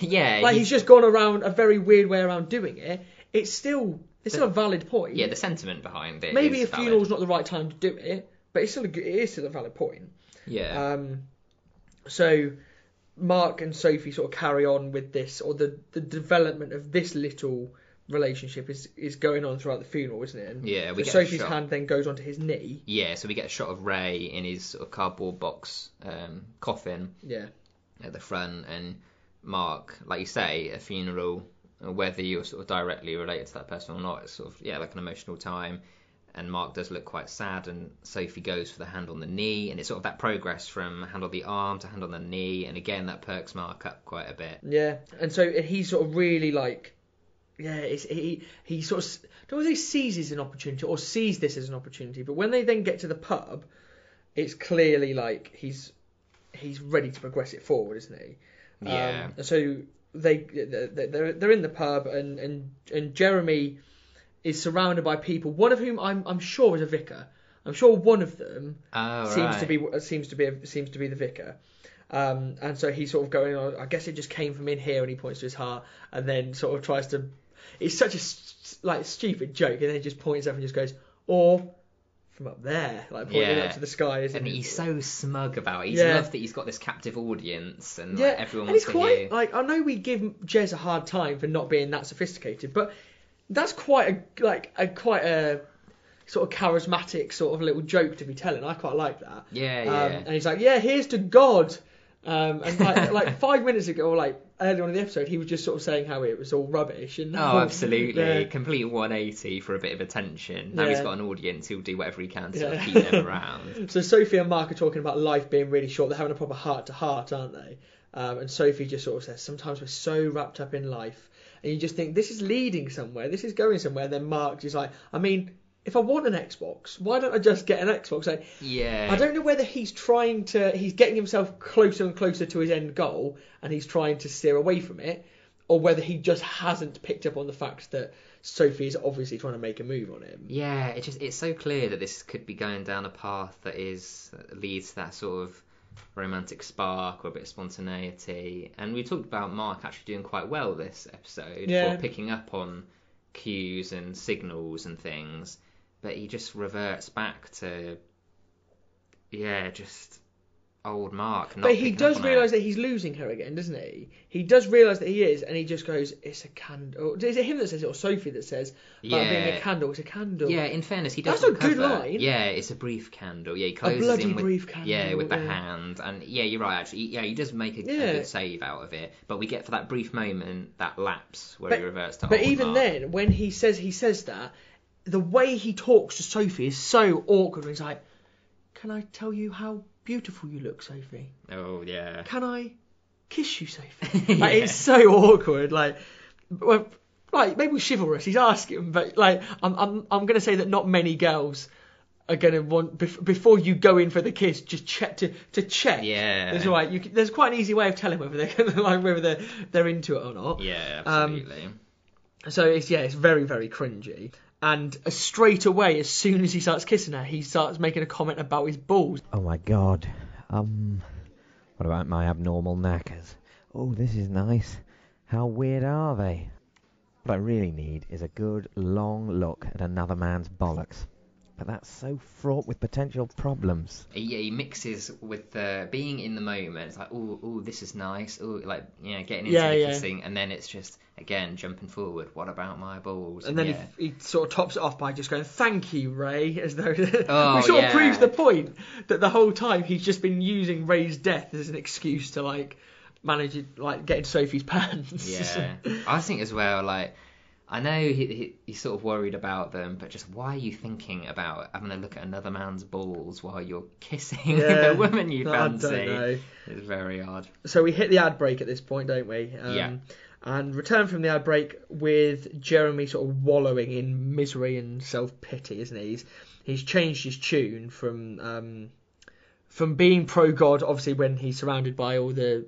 Like he's just gone around a very weird way around doing it. It's still a valid point. Yeah, the sentiment behind it. Maybe a funeral's not the right time to do it, but it is still a valid point. Yeah. So Mark and Sophie sort of carry on with this, or the development of this little relationship is going on throughout the funeral, isn't it? And we get Sophie's hand then goes onto his knee. Yeah, so we get a shot of Ray in his sort of cardboard box coffin at the front, and Mark, like you say, a funeral, whether you're sort of directly related to that person or not, it's sort of, like an emotional time. And Mark does look quite sad, and Sophie goes for the hand on the knee, and it's sort of that progress from hand on the arm to hand on the knee, and again that perks Mark up quite a bit. Yeah, and so he sort of really like, he sort of, don't want to say seizes an opportunity or sees this as an opportunity, but when they then get to the pub, it's clearly like he's ready to progress it forward, isn't he? Yeah. So they're in the pub, and Jeremy is surrounded by people, one of whom I'm sure is a vicar. I'm sure one of them seems to be the vicar. And so he's sort of going on, I guess it just came from in here, and he points to his heart, and then sort of tries to, it's such a like stupid joke, and then he just points up and just goes, or from up there, like pointing up to the sky. And he's so smug about it. He's loved that he's got this captive audience, and like, everyone wants to hear. Like, I know we give Jez a hard time for not being that sophisticated, but that's quite a sort of charismatic sort of little joke to be telling. I quite like that. And he's like, here's to God. And like 5 minutes ago, like earlier on in the episode, he was just sort of saying how it was all rubbish. And absolutely, complete 180 for a bit of attention. Now he's got an audience, he'll do whatever he can to keep them around. So Sophie and Mark are talking about life being really short. They're having a proper heart to heart, aren't they? And Sophie just sort of says, sometimes we're so wrapped up in life. And you just think, this is leading somewhere, this is going somewhere. And then Mark's just like, I mean, if I want an Xbox, why don't I just get an Xbox? Like, I don't know whether he's getting himself closer and closer to his end goal, and he's trying to steer away from it, or whether he just hasn't picked up on the fact that Sophie is obviously trying to make a move on him. Yeah, it's so clear that this could be going down a path that leads to that sort of romantic spark or a bit of spontaneity. And we talked about Mark actually doing quite well this episode for picking up on cues and signals and things, but he just reverts back to just old Mark. But he does realise that he's losing her again, doesn't he? He does realise that he is, and he just goes, it's a candle. Is it him that says it, or Sophie that says about being a candle? It's a candle. Yeah, in fairness, he does. That's a good line. Yeah, it's a brief candle. Yeah, he closes a bloody in with, brief candle. Yeah, with the hand, and you're right. Actually, he does make a good save out of it. But we get for that brief moment that lapse where he reverts to. But old even Mark. Then, when he says that, the way he talks to Sophie is so awkward. He's like, "Can I tell you how beautiful you look, Sophie? Oh yeah. Can I kiss you, Sophie?" Like, it's so awkward. Like, well, like maybe chivalrous. He's asking, but like, I'm gonna say that not many girls are gonna want before you go in for the kiss. Just check to check. Yeah. There's right. There's quite an easy way of telling whether they're into it or not. Yeah, absolutely. So it's very, very cringy. And straight away, as soon as he starts kissing her, he starts making a comment about his balls. Oh my God. What about my abnormal knackers? Oh, this is nice. How weird are they? What I really need is a good long look at another man's bollocks. But that's so fraught with potential problems. Yeah, he mixes with being in the moment. It's like, oh, this is nice. Oh, like, getting into the kissing, and then it's just again jumping forward. What about my balls? And then he sort of tops it off by just going, "Thank you, Ray," as though which sort of proves the point that the whole time he's just been using Ray's death as an excuse to like manage it, like getting Sophie's pants. Yeah, I think as well, like, I know he's sort of worried about them, but just why are you thinking about having a look at another man's balls while you're kissing a woman you fancy? I don't know. It's very odd. So we hit the ad break at this point, don't we? Yeah. And return from the ad break with Jeremy sort of wallowing in misery and self-pity, isn't he? He's changed his tune from being pro-God, obviously, when he's surrounded by all the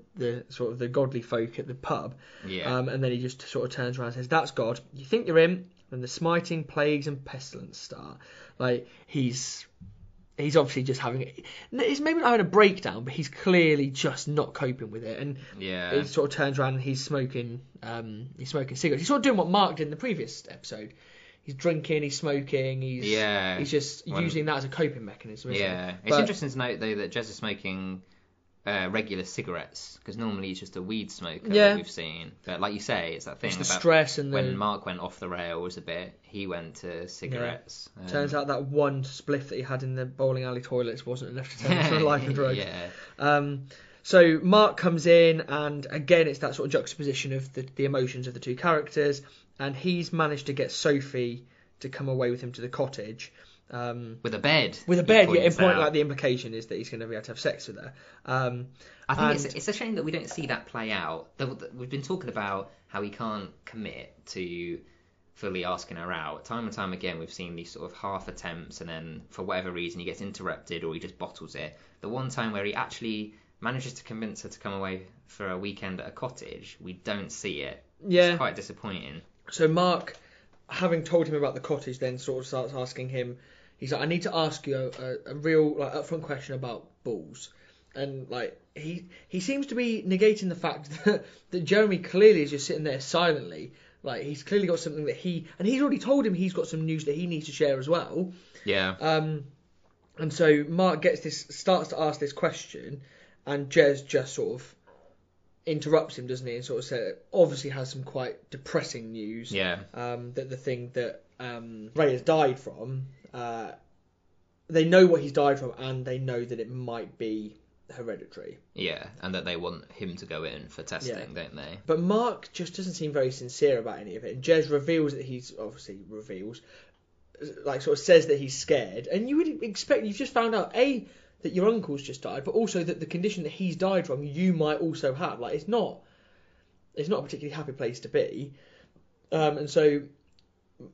sort of the godly folk at the pub. Yeah. And then he just sort of turns around and says, that's God. You think you're in, then the smiting, plagues and pestilence start. Like, he's obviously just having... He's maybe not having a breakdown, but he's clearly just not coping with it. And it sort of turns around and he's smoking cigarettes. He's sort of doing what Mark did in the previous episode. He's drinking, he's smoking, he's just using that as a coping mechanism. Isn't it? But it's interesting to note, though, that Jez is smoking regular cigarettes, because normally he's just a weed smoker that we've seen. But like you say, it's that thing about stress and when Mark went off the rails a bit, he went to cigarettes. Yeah. Turns out that one spliff that he had in the bowling alley toilets wasn't enough to turn into a life of drugs. Yeah. So Mark comes in, and again it's that sort of juxtaposition of the emotions of the two characters, and he's managed to get Sophie to come away with him to the cottage. With a bed, yeah. Like, the implication is that he's going to be able to have sex with her. I think it's a shame that we don't see that play out. We've been talking about how he can't commit to fully asking her out. Time and time again, we've seen these sort of half attempts, and then for whatever reason, he gets interrupted or he just bottles it. The one time where he actually manages to convince her to come away for a weekend at a cottage, we don't see it. Yeah. It's quite disappointing. So Mark, having told him about the cottage, then sort of starts asking him. He's like, I need to ask you a real, like, upfront question about balls. And, like, he seems to be negating the fact that Jeremy clearly is just sitting there silently. Like, he's clearly got something that and he's already told him he's got some news that he needs to share as well. Yeah. And so Mark starts to ask this question, and Jez just sort of interrupts him, doesn't he? And sort of says, obviously has some quite depressing news. Yeah. That the thing that Ray has died from... they know what he's died from, and they know that it might be hereditary. Yeah, and that they want him to go in for testing, don't they? But Mark just doesn't seem very sincere about any of it. And Jez reveals that says that he's scared. And you would expect, you've just found out, A, that your uncle's just died, but also that the condition that he's died from, you might also have. Like, it's not a particularly happy place to be. And so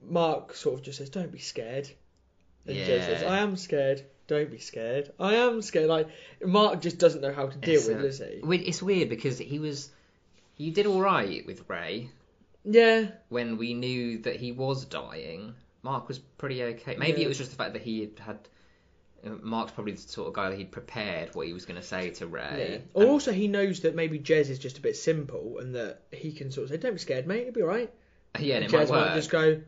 Mark sort of just says, don't be scared. And Jez says, I am scared, don't be scared, I am scared. Like, Mark just doesn't know how to deal with it, does he? It's weird, because he did alright with Ray. Yeah. When we knew that he was dying, Mark was pretty okay. Maybe it was just the fact that he had... Mark's probably the sort of guy that he'd prepared what he was going to say to Ray. Yeah. Or also he knows that maybe Jez is just a bit simple, and that he can sort of say, don't be scared, mate, it'll be alright. Yeah, and it might work. Jez might just go...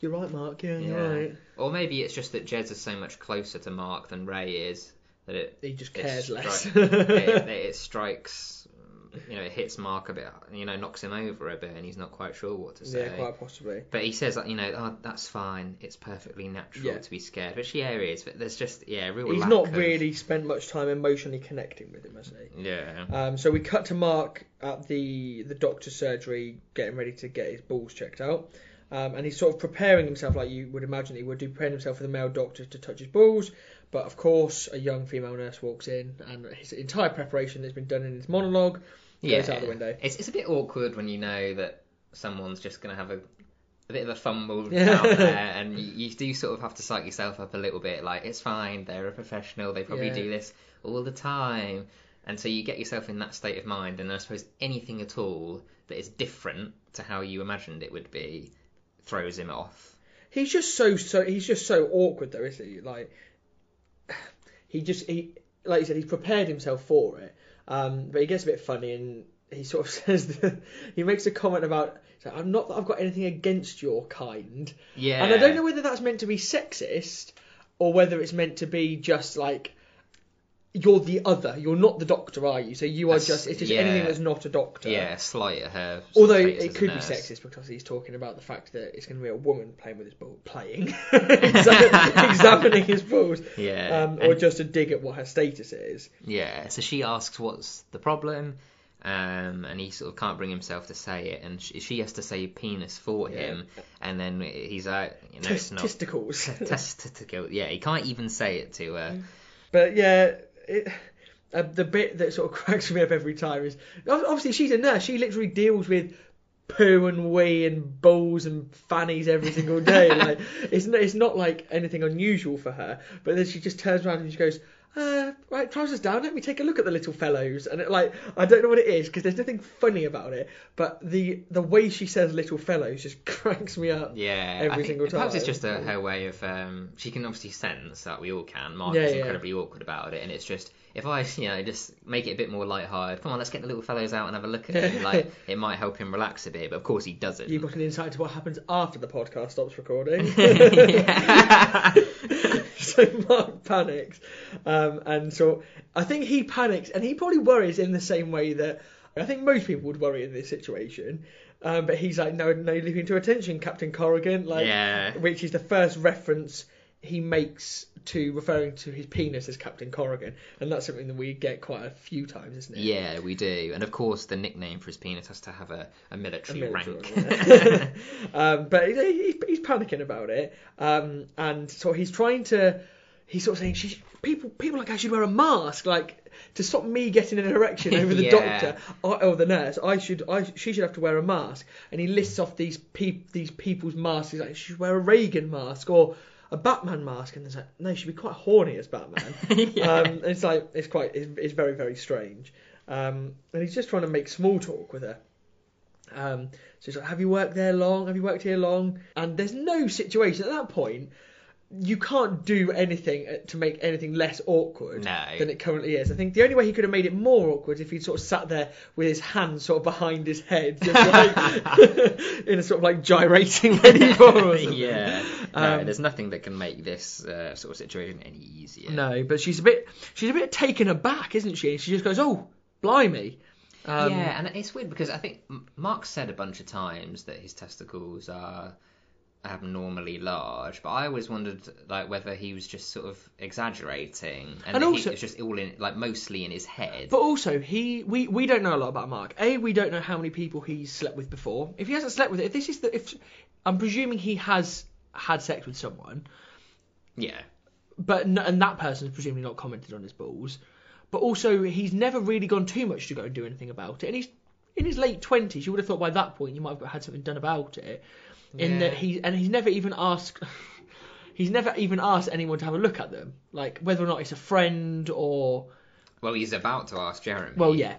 You're right, Mark. Yeah, you're right. Or maybe it's just that Jez is so much closer to Mark than Ray is that he just cares less. It strikes, it hits Mark a bit, knocks him over a bit, and he's not quite sure what to say. Yeah, quite possibly. But he says, oh, that's fine. It's perfectly natural to be scared, which it is. But there's just real. He's not really spent much time emotionally connecting with him, has he? Yeah. So we cut to Mark at the doctor's surgery, getting ready to get his balls checked out. And he's sort of preparing himself, like you would imagine he would do, preparing himself for the male doctor to touch his balls. But of course, a young female nurse walks in, and his entire preparation that's been done in his monologue goes out the window. It's a bit awkward when you know that someone's just going to have a bit of a fumble out there, and you do sort of have to psych yourself up a little bit. Like, it's fine, they're a professional, they probably do this all the time. And so you get yourself in that state of mind, and I suppose anything at all that is different to how you imagined it would be throws him off. He's just so awkward, though, isn't he? Like, like you said, he's prepared himself for it, but he gets a bit funny, and he sort of says he makes a comment about, I'm not that I've got anything against your kind. Yeah. And I don't know whether that's meant to be sexist or whether it's meant to be just like, you're the other. You're not the doctor, are you? So you are just anything that's not a doctor. Yeah, slight at her. Although it could be sexist, because he's talking about the fact that it's going to be a woman playing with his balls, examining his balls. Yeah. Or just a dig at what her status is. Yeah. So she asks, what's the problem? and he sort of can't bring himself to say it, and she has to say penis for him, and then he's like, you know, it's not... Testicles. Testicles, yeah, he can't even say it to her. But yeah, the bit that sort of cracks me up every time is, obviously she's a nurse, she literally deals with poo and wee and balls and fannies every single day. Like, it's not like anything unusual for her, but then she just turns around and she goes, right, trousers down, let me take a look at the little fellows. And it, like, I don't know what it is, because there's nothing funny about it, but the way she says little fellows just cracks me up every single time. Perhaps it's just her way of, she can obviously sense that we all can. Mark is incredibly awkward about it, and it's just, if I, you know, just make it a bit more lighthearted, come on, let's get the little fellows out and have a look at him, like, it might help him relax a bit, but of course he doesn't. You've got an insight to what happens after the podcast stops recording. So Mark panics, and so I think he panics, and he probably worries in the same way that I think most people would worry in this situation. But he's like, no, leave him to attention, Captain Corrigan, like, which is the first reference he makes to referring to his penis as Captain Corrigan, and that's something that we get quite a few times, isn't it? Yeah, we do, and of course the nickname for his penis has to have a military rank. But he's panicking about it, and so he's sort of saying, people like I should wear a mask, like, to stop me getting an erection over the doctor or the nurse. She should have to wear a mask, and he lists off these people's masks. He's like, she should wear a Reagan mask or a Batman mask, and it's like, no, she'd be quite horny as Batman. It's like, it's very, very strange. And he's just trying to make small talk with her. So he's like, have you worked there long? Have you worked here long? And there's no situation at that point. You can't do anything to make anything less awkward than it currently is. I think the only way he could have made it more awkward is if he'd sort of sat there with his hands sort of behind his head, just like, in a sort of like gyrating ready for him. There's nothing that can make this sort of situation any easier. No, but she's a bit taken aback, isn't she? And she just goes, "Oh, blimey." Yeah, and it's weird because I think Mark said a bunch of times that his testicles are abnormally large, but I always wondered, like, whether he was just sort of exaggerating, and also it's just all in, like, mostly in his head. But also we don't know a lot about Mark. We don't know how many people he's slept with before. If he hasn't slept with it, if I'm presuming he has had sex with someone, but and that person's presumably not commented on his balls. But also he's never really gone too much to go and do anything about it, and he's in his late 20s. You would have thought by that point you might have had something done about it. That he's never even asked anyone to have a look at them, like whether or not it's a friend or... Well, he's about to ask Jeremy. Well, yeah,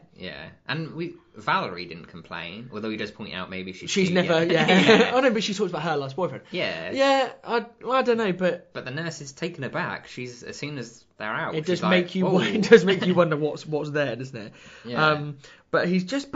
and Valerie didn't complain, although he does point out maybe she's never I know, but she talks about her last boyfriend. I don't know, but the nurse is taken aback. She's, as soon as they're out, it does make like, it does make you wonder what's there, doesn't it? But he's just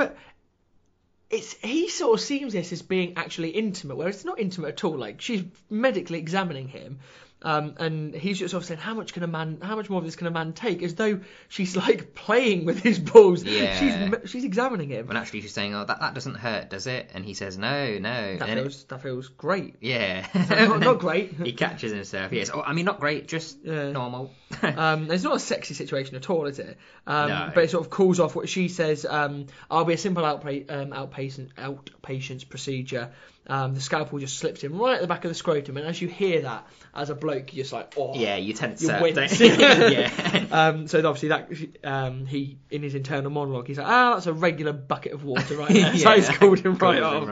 he sort of seems this as being actually intimate, where it's not intimate at all. Like, she's medically examining him, and he's just sort of saying, how much more of this can a man take? As though she's like playing with his balls. Yeah. She's examining him. And actually she's saying, oh, that doesn't hurt, does it? And he says, no. That feels great. Yeah. Not great. He catches himself. Yes. Oh, I mean, not great, just normal. It's not a sexy situation at all, is it? No. But it sort of calls off what she says. I'll be a simple outpatient procedure. The scalpel just slips him right at the back of the scrotum, and as you hear that, as a bloke, you're just like, oh, yeah, you tense up, don't you? So obviously that he, in his internal monologue, he's like, that's a regular bucket of water right there. So he's called him right off.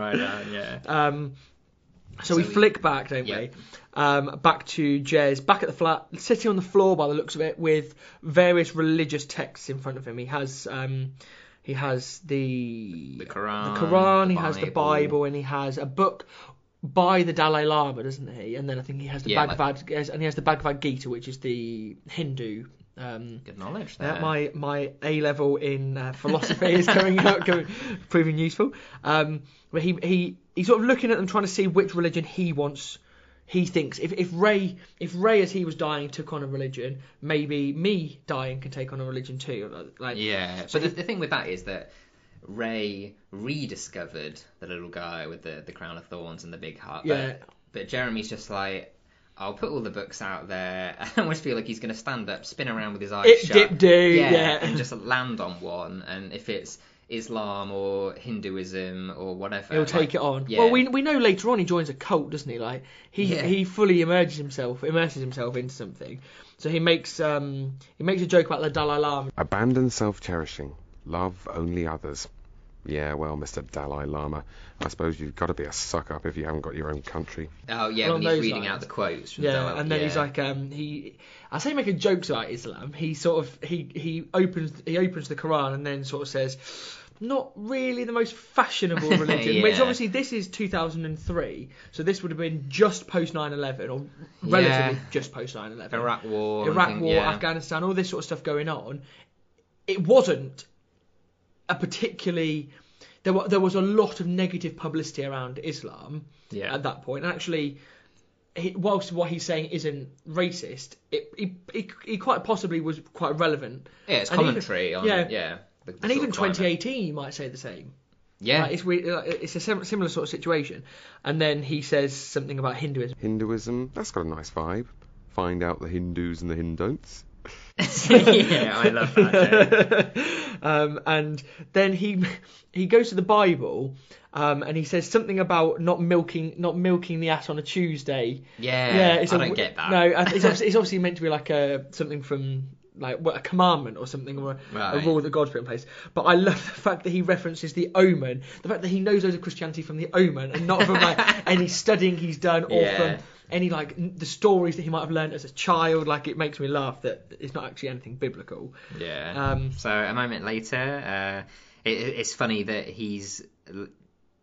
So we flick back, don't we? Back to Jez, back at the flat, sitting on the floor by the looks of it, with various religious texts in front of him. He has he has the Quran, he has the Bible, and he has a book by the Dalai Lama, doesn't he? And then I think he has the Bhagavad Gita, which is the Hindu. Good knowledge there. My A level in philosophy is proving useful. But he's sort of looking at them, trying to see which religion he wants. He thinks if Ray as he was dying took on a religion, maybe me dying can take on a religion too. Like, so but the thing with that is that Ray rediscovered the little guy with the crown of thorns and the big heart. But Jeremy's just like, I'll put all the books out there. I almost feel like he's going to stand up, spin around with his eyes shut, and just land on one. And if it's Islam or Hinduism or whatever. He'll take it on. Yeah. Well, we know later on he joins a cult, doesn't he? Like he fully immerses himself into something. So he makes a joke about the Dalai Lama. Abandon self-cherishing. Love only others. Yeah, well, Mr. Dalai Lama, I suppose you've got to be a suck-up if you haven't got your own country. Oh, yeah, when he's reading out the quotes from Dalai Lama. And then he's like, I say making jokes about Islam. He sort of, he opens the Quran and then sort of says, not really the most fashionable religion. Yeah. Which obviously this is 2003, so this would have been just post 9/11 or relatively just post 9/11. Iraq War, Afghanistan, all this sort of stuff going on. It wasn't a particularly... There was a lot of negative publicity around Islam at that point. And actually, whilst what he's saying isn't racist, he quite possibly was quite relevant. Yeah, it's commentary on... Yeah. And even 2018, you might say the same. Yeah. Like, it's a similar sort of situation. And then he says something about Hinduism. Hinduism, that's got a nice vibe. Find out the Hindus and the Hindon'ts. Yeah, I love that. And then he goes to the Bible, and he says something about not milking the ass on a Tuesday. Yeah, I don't get that. No, it's obviously meant to be like something from like a commandment or something, or a rule that God's put in place. But I love the fact that he references the Omen, the fact that he knows loads of Christianity from the Omen and not from like any studying he's done or from any like the stories that he might have learned as a child. Like, it makes me laugh that it's not actually anything biblical. So a moment later, it's funny that he's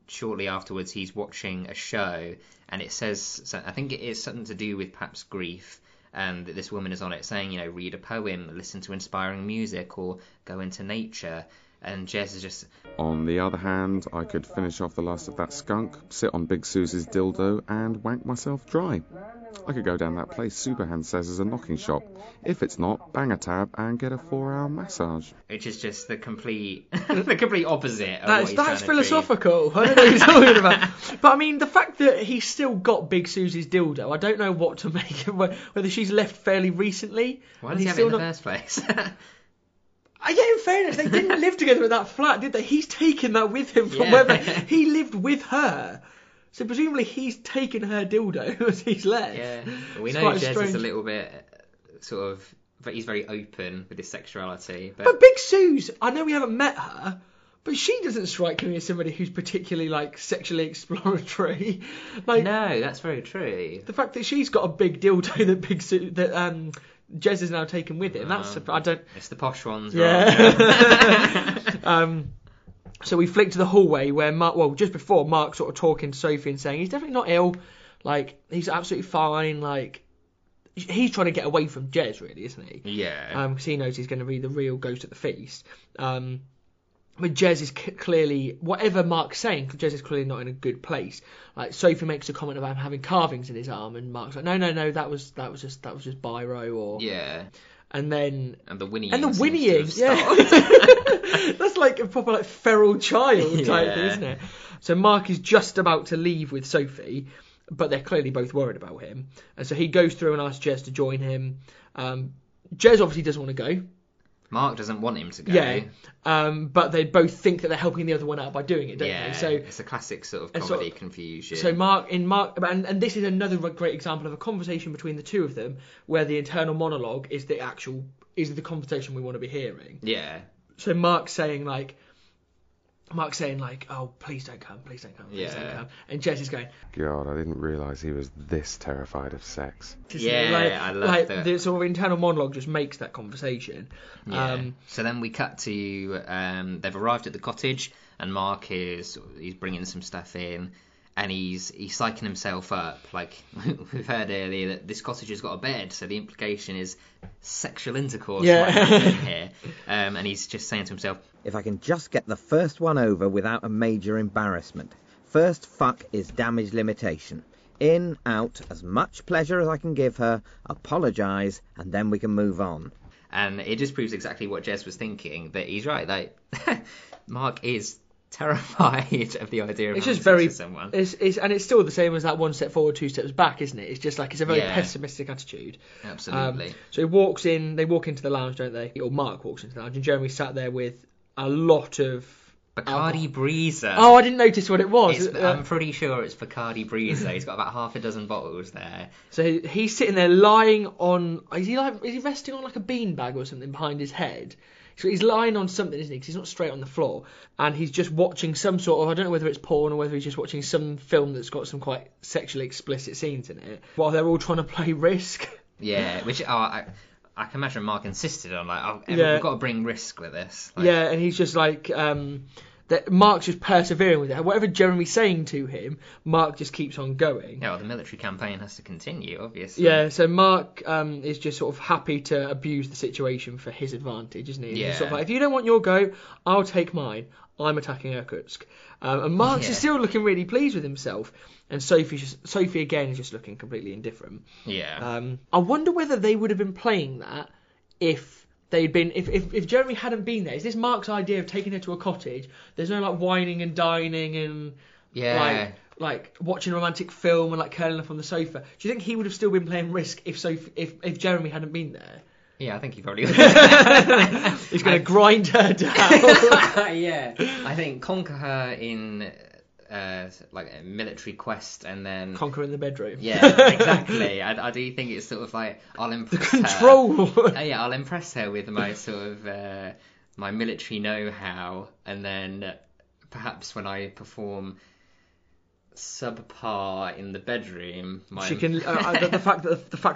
shortly afterwards he's watching a show, and it says, I think it is something to do with perhaps grief, and that this woman is on it saying, you know, read a poem, listen to inspiring music, or go into nature. And Jess is just... On the other hand, I could finish off the last of that skunk, sit on Big Susie's dildo, and wank myself dry. I could go down that place Superhand says is a knocking shop. If it's not, bang a tab and get a 4-hour massage. Which is just the complete opposite of what he's trying to do. That's philosophical. I don't know what he's talking about. But I mean, the fact that he's still got Big Susie's dildo, I don't know what to make of whether she's left fairly recently. Why does he have it in the first place? Yeah, in fairness, they didn't live together in that flat, did they? He's taken that with him from wherever. He lived with her. So presumably he's taken her dildo as he's left. Yeah, we know Jez is a little bit sort of... But he's very open with his sexuality. But Big Suze, I know we haven't met her, but she doesn't strike me as somebody who's particularly, like, sexually exploratory. Like, no, that's very true. The fact that she's got a big dildo that Big Suze... Jez is now taken with him. It's the posh ones, right? So we flick to the hallway where Mark... Well, just before, Mark's sort of talking to Sophie and saying he's definitely not ill. Like, he's absolutely fine. Like, he's trying to get away from Jez, really, isn't he? Yeah. Because he knows he's going to be the real ghost at the feast. But Jez is clearly... Whatever Mark's saying, Jez is clearly not in a good place. Like, Sophie makes a comment about him having carvings in his arm, and Mark's like, no, that was just biro or... Yeah. And then... And the whinnying, yeah. That's like a proper, like, feral child type thing, isn't it? So Mark is just about to leave with Sophie, but they're clearly both worried about him. And so he goes through and asks Jez to join him. Jez obviously doesn't want to go. Mark doesn't want him to go. Yeah, but they both think that they're helping the other one out by doing it, don't they? So it's a classic sort of comedy confusion. So Mark, and this is another great example of a conversation between the two of them where the internal monologue is the conversation we want to be hearing. Yeah. So Mark's saying, oh, please don't come. And Jez is going, God, I didn't realise he was this terrified of sex. Yeah, I love that. The sort of internal monologue just makes that conversation. Yeah. So then we cut to, they've arrived at the cottage, and Mark he's bringing some stuff in, and he's psyching himself up. Like, we've heard earlier that this cottage has got a bed, so the implication is sexual intercourse might happen here. And he's just saying to himself, if I can just get the first one over without a major embarrassment. First fuck is damage limitation. In, out, as much pleasure as I can give her, apologise, and then we can move on. And it just proves exactly what Jez was thinking, that he's right. Like, Mark is... terrified of the idea of having sex with someone. And it's still the same as that one step forward, two steps back, isn't it? It's just like, it's a very pessimistic attitude. Absolutely. So he walks in, they walk into the lounge, don't they? Or Mark walks into the lounge, and Jeremy's sat there with a lot of Bacardi Breezer. Oh, I didn't notice what it was. I'm pretty sure it's Bacardi Breezer. He's got about half a dozen bottles there. So he's sitting there lying on... Is he resting on like a beanbag or something behind his head? So he's lying on something, isn't he? Because he's not straight on the floor. And he's just watching some sort of... I don't know whether it's porn or whether he's just watching some film that's got some quite sexually explicit scenes in it. While they're all trying to play Risk. Yeah, which... I can imagine Mark insisted on, like, we've got to bring Risk with this. Like, yeah, and he's just like, that Mark's just persevering with it. Whatever Jeremy's saying to him, Mark just keeps on going. Yeah, well, the military campaign has to continue, obviously. Yeah, so Mark is just sort of happy to abuse the situation for his advantage, isn't he? And he's sort of like, if you don't want your go, I'll take mine. I'm attacking Irkutsk. And Mark's is still looking really pleased with himself. And Sophie again is just looking completely indifferent. Yeah. I wonder whether they would have been playing that if they'd been if Jeremy hadn't been there. Is this Mark's idea of taking her to a cottage? There's no like whining and dining and like watching a romantic film and like curling up on the sofa. Do you think he would have still been playing Risk if Sophie, if Jeremy hadn't been there? Yeah, I think he probably would. He's going to grind her down. Yeah, I think conquer her in. Like a military quest and then... Conquering the bedroom. Yeah, exactly. I do think it's sort of like, I'll impress her... The control! Her. Yeah, I'll impress her with my sort of... my military know-how, and then perhaps when I perform subpar in the bedroom... She can... the fact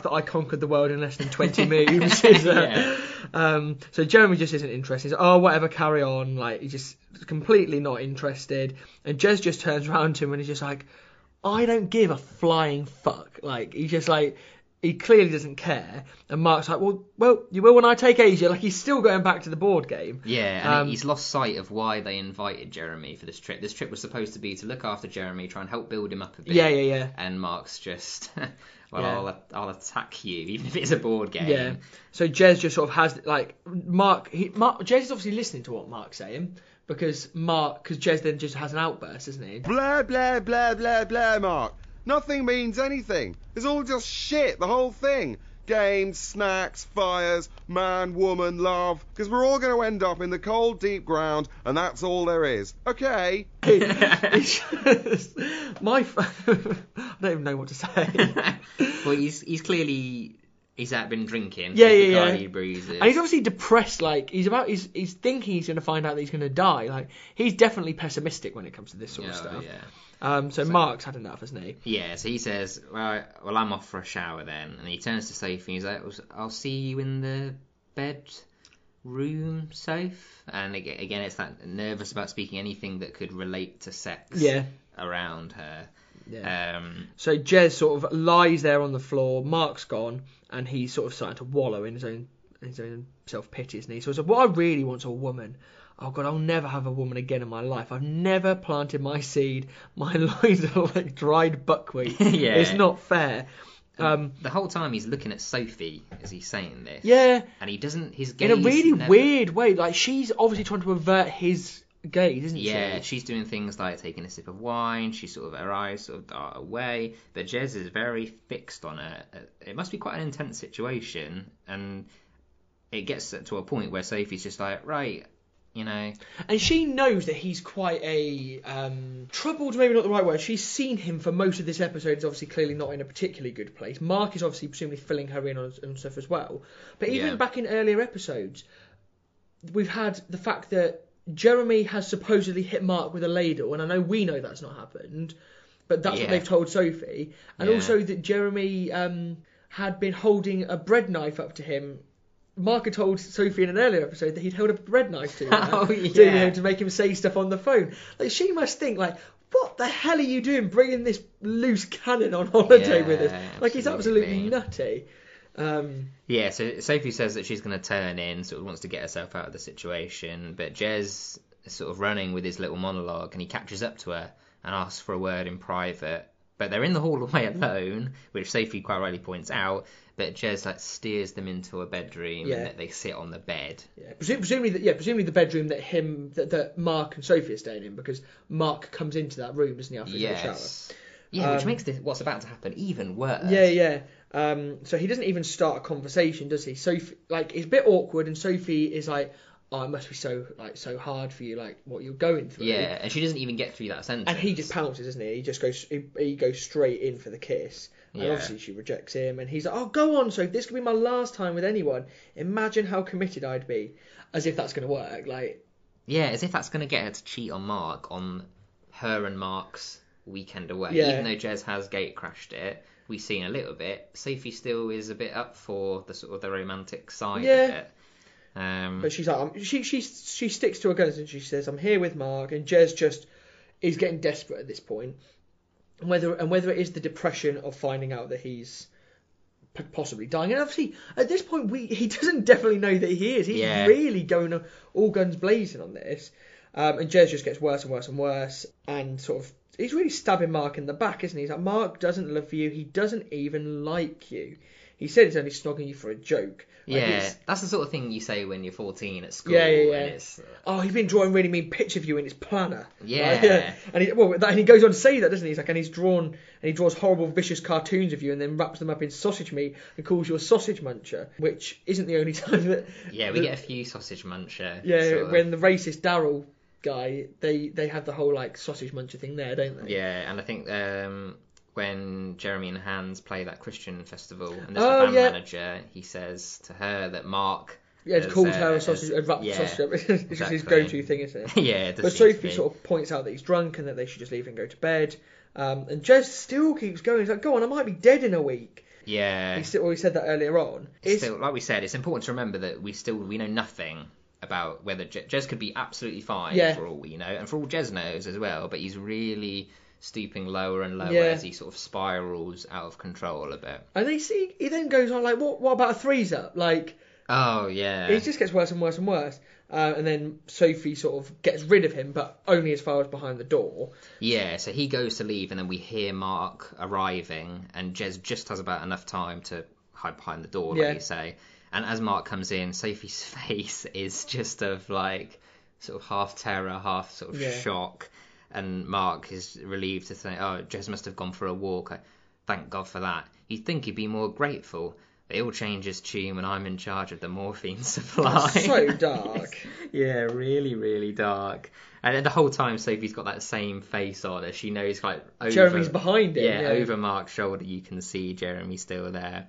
that I conquered the world in less than 20 moves is... so Jeremy just isn't interested. He's like, oh, whatever, carry on. Like, he just... completely not interested, and Jez just turns around to him and he's just like, I don't give a flying fuck. Like, he's just like, he clearly doesn't care. And Mark's like, well, you will when I take Asia. Like, he's still going back to the board game. Yeah, and he's lost sight of why they invited Jeremy for this trip. This trip was supposed to be to look after Jeremy, try and help build him up a bit. Yeah. And Mark's just... I'll attack you, even if it's a board game. Yeah. So Jez just sort of has, like, Jez is obviously listening to what Mark's saying, because Jez then just has an outburst, doesn't he? Blah, blah, blah, blah, blah, Mark. Nothing means anything. It's all just shit, the whole thing. Games, snacks, fires, man, woman, love. Because we're all going to end up in the cold, deep ground, and that's all there is. Okay? I don't even know what to say. Well, he's clearly... He's been drinking. Yeah. Breezes. And he's obviously depressed. Like, he's thinking he's going to find out that he's going to die. Like, he's definitely pessimistic when it comes to this sort of stuff. Yeah. So Mark's had enough, hasn't he? Yeah. So he says, "Well, I'm off for a shower then." And he turns to Sophie. He's like, "I'll see you in the bedroom, Soph." And again, it's that nervous about speaking anything that could relate to sex around her. Yeah. So Jez sort of lies there on the floor. Mark's gone, and he's sort of starting to wallow in his own self pity, isn't he? So it's like, what I really want's a woman. Oh God, I'll never have a woman again in my life. I've never planted my seed. My lines are like dried buckwheat. Yeah. It's not fair. The whole time he's looking at Sophie as he's saying this. Yeah. And he doesn't. His gaze in a really weird way. Like, she's obviously trying to avert his gaze, isn't she? Yeah, she's doing things like taking a sip of wine. She sort of, her eyes sort of dart away, but Jez is very fixed on her. It must be quite an intense situation, and it gets to a point where Sophie's just like, right, you know. And she knows that he's quite a troubled, maybe not the right word. She's seen him for most of this episode. He's obviously clearly not in a particularly good place. Mark is obviously presumably filling her in on stuff as well. But even back in earlier episodes, we've had the fact that Jeremy has supposedly hit Mark with a ladle, and I know we know that's not happened, but that's what they've told Sophie. And also that Jeremy had been holding a bread knife up to him. Mark had told Sophie in an earlier episode that he'd held a bread knife to her to make him say stuff on the phone. Like, she must think, like, what the hell are you doing bringing this loose cannon on holiday with us? Like, it's absolutely nutty. So Sophie says that she's going to turn in, sort of wants to get herself out of the situation, but Jez is sort of running with his little monologue, and he catches up to her and asks for a word in private. But they're in the hallway alone, which Sophie quite rightly points out, but Jez, like, steers them into a bedroom and that they sit on the bed. Yeah, presumably the bedroom that that Mark and Sophie are staying in, because Mark comes into that room, doesn't he, after the shower? Yeah, which makes this, what's about to happen, even worse. Yeah. So he doesn't even start a conversation, does he? Sophie, like, it's a bit awkward, and Sophie is like, oh, it must be so hard for you, like what you're going through. Yeah, and she doesn't even get through that sentence. And he just pounces, doesn't he? He just goes, he goes straight in for the kiss. And yeah, obviously she rejects him, and he's like, oh, go on, so this could be my last time with anyone. Imagine how committed I'd be. As if that's going to work, like... Yeah, as if that's going to get her to cheat on Mark on her and Mark's weekend away. Yeah. Even though Jez has gatecrashed it, we've seen a little bit, Sophie still is a bit up for the sort of the romantic side of it. But she's like, she sticks to her guns and she says, I'm here with Mark, and Jez just is getting desperate at this point. Whether it is the depression of finding out that he's possibly dying, and obviously at this point he doesn't definitely know that he is. He's really going all guns blazing on this, and Jez just gets worse and worse and worse, and sort of he's really stabbing Mark in the back, isn't he? He's like, Mark doesn't love you. He doesn't even like you. He said he's only snogging you for a joke. Like, yeah, that's the sort of thing you say when you're 14 at school. Yeah. And it's, oh, he's been drawing really mean pictures of you in his planner. Yeah. Like, yeah. And he goes on to say that, doesn't he? He's like, he draws horrible, vicious cartoons of you and then wraps them up in sausage meat and calls you a sausage muncher, which isn't the only time that... Yeah, we get a few sausage muncher. Yeah, when the racist Daryl guy, they have the whole, like, sausage muncher thing there, don't they? Yeah, and I think... when Jeremy and Hans play that Christian festival, and there's the band manager, he says to her that Mark... Yeah, he's called her a sausage, a wrapped sausage. It's exactly. Just his go-to thing, isn't it? Yeah, it does. But Sophie sort of points out that he's drunk and that they should just leave and go to bed. And Jez still keeps going. He's like, go on, I might be dead in a week. Yeah. He said that earlier on. Still, like we said, it's important to remember that we know nothing about whether... Jez could be absolutely fine for all we know, and for all Jez knows as well, but he's really... stooping lower and lower as he sort of spirals out of control a bit. And he then goes on like, what about a threes-up? Like, oh yeah, it just gets worse and worse and worse. And then Sophie sort of gets rid of him, but only as far as behind the door. Yeah, so he goes to leave, and then we hear Mark arriving, and Jez just has about enough time to hide behind the door, like you say. And as Mark comes in, Sophie's face is just of like sort of half terror, half sort of shock. And Mark is relieved to say, oh, Jez must have gone for a walk. Thank God for that. You'd think he'd be more grateful. They all change his tune when I'm in charge of the morphine supply. That's so dark. Yeah, really, really dark. And then the whole time Sophie's got that same face on her. She knows, like... Jeremy's behind him. Yeah, over Mark's shoulder you can see Jeremy still there.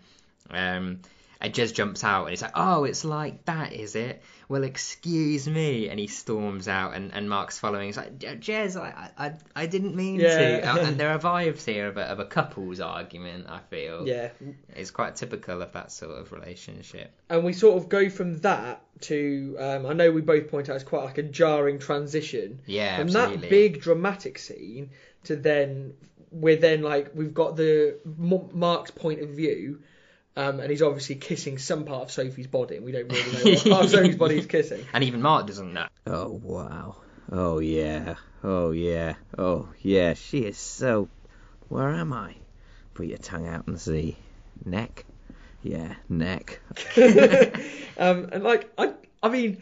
And Jez jumps out and he's like, oh, it's like that, is it? Well, excuse me. And he storms out and Mark's following. He's like, Jez, I didn't mean to. And there are vibes here of a couple's argument, I feel. Yeah. It's quite typical of that sort of relationship. And we sort of go from that to, I know we both point out it's quite like a jarring transition. Yeah, from absolutely. That big dramatic scene to then, we've got the Mark's point of view. And he's obviously kissing some part of Sophie's body, and we don't really know what part of Sophie's body he's kissing. And even Mark doesn't know. Oh, wow. Oh, yeah. Oh, yeah. Oh, yeah. She is so... Where am I? Put your tongue out and see. Neck? Yeah, neck. And, like, I mean...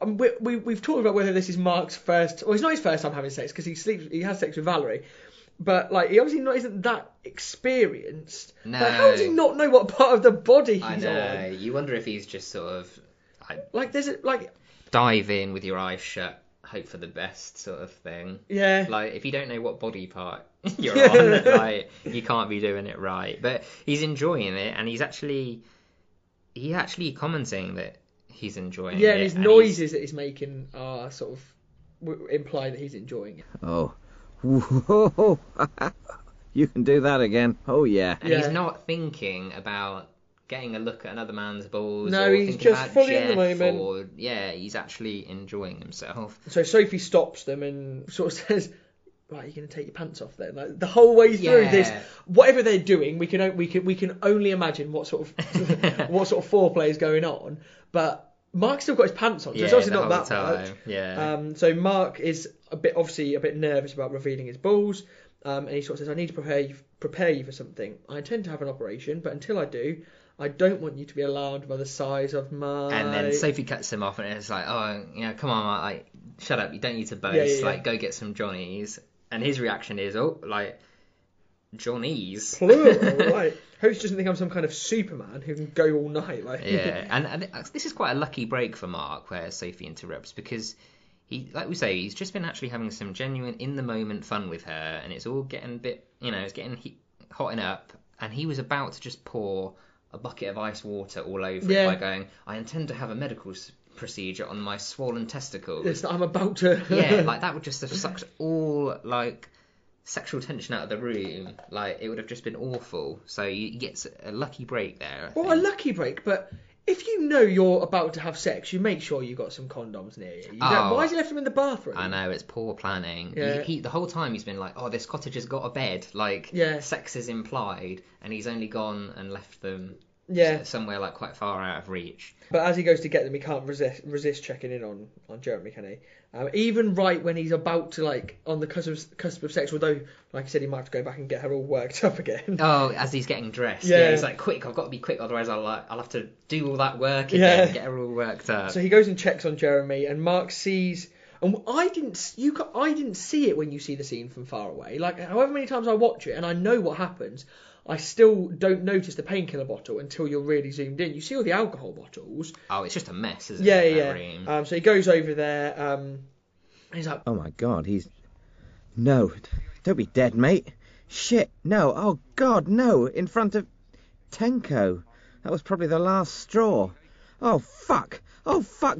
We've talked about whether this is Mark's first... Well, it's not his first time having sex, because he has sex with Valerie. But, like, he obviously isn't that experienced. No. Like, how does he not know what part of the body he's on? I know. You wonder if he's just sort of... Like, there's a... Like... Dive in with your eyes shut, hope for the best sort of thing. Yeah. Like, if you don't know what body part you're on, like, you can't be doing it right. But he's enjoying it, and he's actually commenting that he's enjoying it. Yeah, his noises that he's making are sort of... imply that he's enjoying it. Oh. Whoa, you can do that again. Oh, yeah. And he's not thinking about getting a look at another man's balls. No, or he's just fully in the moment. Or, he's actually enjoying himself. So Sophie stops them and sort of says, right, you're going to take your pants off then. Like, the whole way through this, whatever they're doing, we can only imagine what sort of foreplay is going on. But Mark's still got his pants on, so it's obviously not that bad. Yeah. So Mark is obviously a bit nervous about revealing his balls, and he sort of says, I need to prepare you for something. I intend to have an operation, but until I do, I don't want you to be alarmed by the size of my... And then Sophie cuts him off, and it's like, oh, you know, come on, Mark, like, shut up, you don't need to boast, go get some johnnies. And his reaction is, oh, like... Johnny's. Plural, right. Hope she doesn't think I'm some kind of Superman who can go all night. Like. Yeah, and this is quite a lucky break for Mark where Sophie interrupts, because he, like we say, he's just been actually having some genuine in-the-moment fun with her, and it's all getting a bit, you know, it's getting hotting up, and he was about to just pour a bucket of ice water all over it by going, I intend to have a medical procedure on my swollen testicles. It's that I'm about to... Yeah, like, that would just have sucked all, like, sexual tension out of the room. Like, it would have just been awful. So you get a lucky break there. Well, a lucky break, but if you know you're about to have sex, you make sure you got some condoms near you. Why has he left them in the bathroom? I know, it's poor planning. Yeah. He, the whole time he's been like, oh, this cottage has got a bed. Like, sex is implied, and he's only gone and left them... Yeah, somewhere like quite far out of reach. But as he goes to get them, he can't resist checking in on Jeremy, can he? Even right when he's about to, like, on the cusp of sex, although, like I said, he might have to go back and get her all worked up again. Oh, as he's getting dressed. Yeah, he's like, quick, I've got to be quick, otherwise I'll have to do all that work again and get her all worked up. So he goes and checks on Jeremy, and Mark sees... And I didn't see it when you see the scene from far away. Like, however many times I watch it, and I know what happens... I still don't notice the painkiller bottle until you're really zoomed in. You see all the alcohol bottles. Oh, it's just a mess, isn't it? Yeah. So he goes over there. He's like, oh my God, he's... No, don't be dead, mate. Shit, no, oh God, no, in front of Tenko. That was probably the last straw. Oh fuck,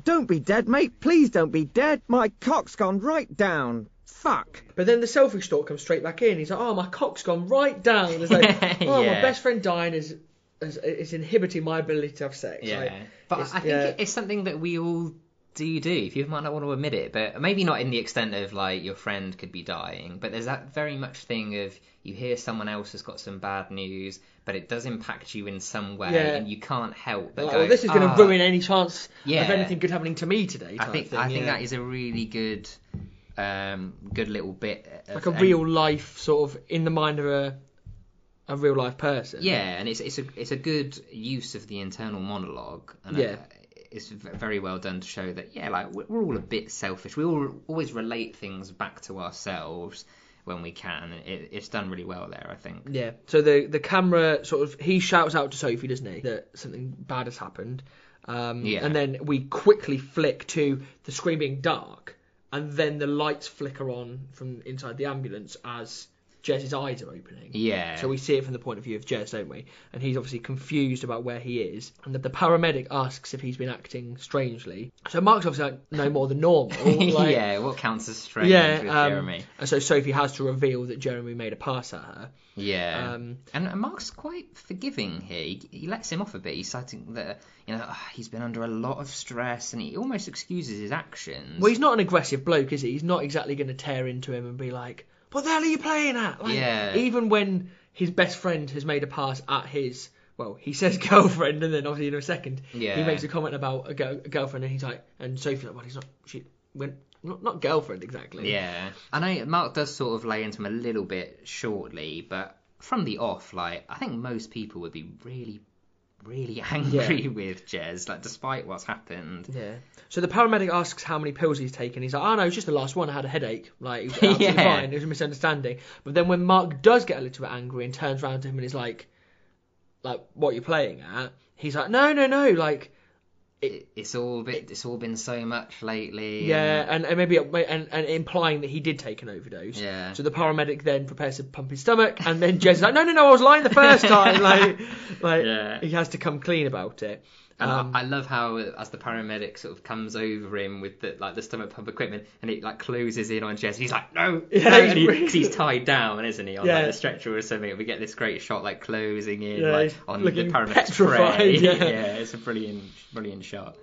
don't be dead, mate. Please don't be dead. My cock's gone right down. Fuck. But then the selfish thought comes straight back in. He's like, oh, my cock's gone right down. It's like, oh, my best friend dying is inhibiting my ability to have sex. Yeah. Like, but I think it's something that we all do. You might not want to admit it, but maybe not in the extent of, like, your friend could be dying. But there's that very much thing of you hear someone else has got some bad news, but it does impact you in some way, and you can't help but go, well, this is going to ruin any chance of anything good happening to me today. I think that is a really good... good little bit of, like, a real life sort of in the mind of a real life person. Yeah, and it's a good use of the internal monologue, and it's very well done to show that like we're all a bit selfish. We all always relate things back to ourselves when we can. It's done really well there, I think. Yeah. So the camera sort of he shouts out to Sophie, doesn't he, that something bad has happened. And then we quickly flick to the screen being dark. And then the lights flicker on from inside the ambulance as Jez's eyes are opening. Yeah. So we see it from the point of view of Jez, don't we? And he's obviously confused about where he is. And the paramedic asks if he's been acting strangely. So Mark's obviously like, no more than normal. Like, what counts as strange with Jeremy? And so Sophie has to reveal that Jeremy made a pass at her. Yeah. And Mark's quite forgiving here. He lets him off a bit. He's citing that, you know, he's been under a lot of stress, and he almost excuses his actions. Well, he's not an aggressive bloke, is he? He's not exactly going to tear into him and be like... What the hell are you playing at? Like, even when his best friend has made a pass at his, well, he says girlfriend, and then obviously in a second, he makes a comment about a girlfriend, and he's like, and Sophie's like, well, not girlfriend exactly. Yeah. I know Mark does sort of lay into him a little bit shortly, but from the off, like, I think most people would be really, really angry with Jez, like, despite what's happened. Yeah. So the paramedic asks how many pills he's taken. He's like, oh no, it's just the last one. I had a headache. Like, it was absolutely fine. It was a misunderstanding. But then when Mark does get a little bit angry and turns around to him and is like, what are you playing at? He's like, no. Like, it's all been so much lately. Yeah, and maybe and implying that he did take an overdose. Yeah. So the paramedic then prepares to pump his stomach, and then Jez is like, no, I was lying the first time. He has to come clean about it. And I love how, as the paramedic sort of comes over him with the stomach pump equipment, and it like closes in on Jez, he's like, no, because he's tied down, isn't he, on like the stretcher or something. We get this great shot like closing in like on the paramedic's tray. Yeah, it's a brilliant shot.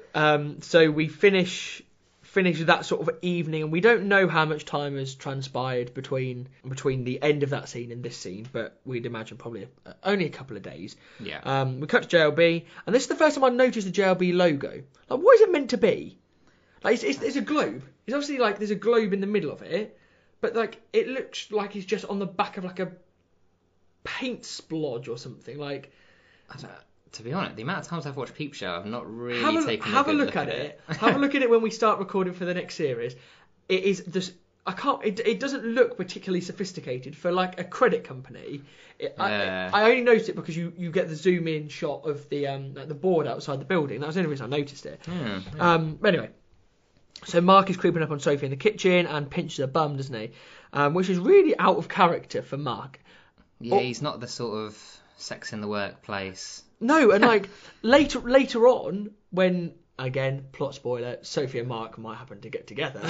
So we finish that sort of evening, and we don't know how much time has transpired between the end of that scene and this scene, but we'd imagine probably only a couple of days. Yeah. We cut to JLB, and this is the first time I noticed the JLB logo. Like, what is it meant to be? Like, it's a globe. It's obviously like there's a globe in the middle of it, but like it looks like it's just on the back of like a paint splodge or something. Like, I don't know. To be honest, the amount of times I've watched Peep Show, I've not really taken a good look at it. Have a look at it when we start recording for the next series. It is just I can't. It doesn't look particularly sophisticated for like a credit company. I only noticed it because you get the zoom in shot of the board outside the building. That was the only reason I noticed it. Yeah, yeah. Anyway, so Mark is creeping up on Sophie in the kitchen and pinches her bum, doesn't he? Which is really out of character for Mark. Yeah, he's not the sort of sex in the workplace. No, and like later on when. Again, plot spoiler, Sophie and Mark might happen to get together.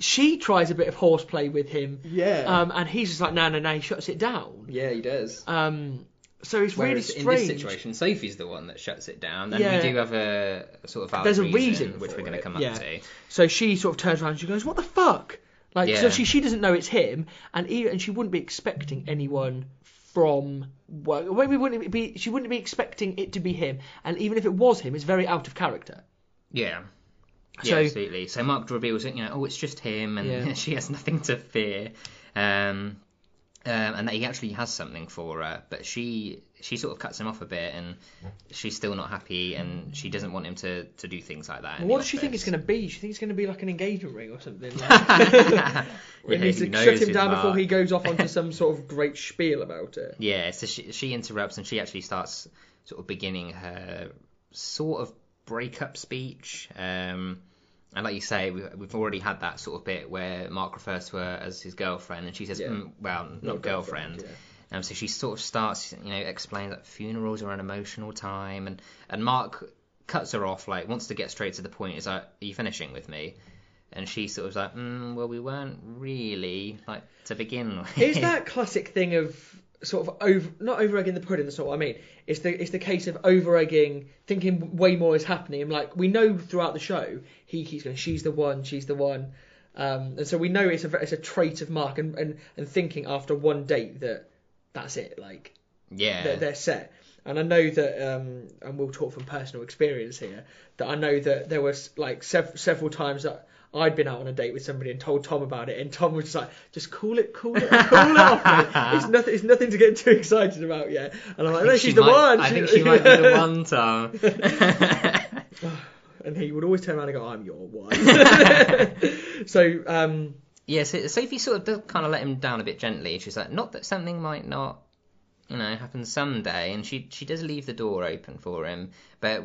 She tries a bit of horseplay with him. Yeah. And he's just like, no, he shuts it down. Yeah, he does. So it's really strange. Whereas in this situation, Sophie's the one that shuts it down. And we do have a sort of valid reason which we're going to come up to. So she sort of turns around and she goes, what the fuck? Like, so she doesn't know it's him. And she wouldn't be expecting anyone... From work, she wouldn't be expecting it to be him, and even if it was him, it's very out of character. Yeah, yeah, so, absolutely. So Mark reveals it, it's just him, and she has nothing to fear, and that he actually has something for her, but she sort of cuts him off a bit, and she's still not happy, and she doesn't want him to do things like that. What does she think it's going to be? She thinks it's going to be like an engagement ring or something. It needs to shut him down before he goes off onto some sort of great spiel about it. Yeah, so she interrupts, and she actually starts sort of beginning her sort of breakup speech. And like you say, we've already had that sort of bit where Mark refers to her as his girlfriend, and she says, not girlfriend. Yeah. So she sort of starts, explaining that funerals are an emotional time, and Mark cuts her off, like, wants to get straight to the point. Is like, are you finishing with me? And she sort of was like, well, we weren't really, like, to begin with. It's that classic thing of sort of not over-egging the pudding, that's not what I mean. It's the case of over-egging, thinking way more is happening. And, like, we know throughout the show, he keeps going, she's the one. And so we know it's a trait of Mark, and thinking after one date that... That's it, like, they're set. And I know that, and we'll talk from personal experience here, that I know that there was, like, several times that I'd been out on a date with somebody and told Tom about it, and Tom was just like, just call it off, mate. It's nothing to get too excited about yet. And I'm like, no, she's the one. I think she might be the one, Tom. And he would always turn around and go, I'm your one. So, yeah, so Sophie sort of does kind of let him down a bit gently. She's like, not that something might not, happen someday. And she does leave the door open for him. But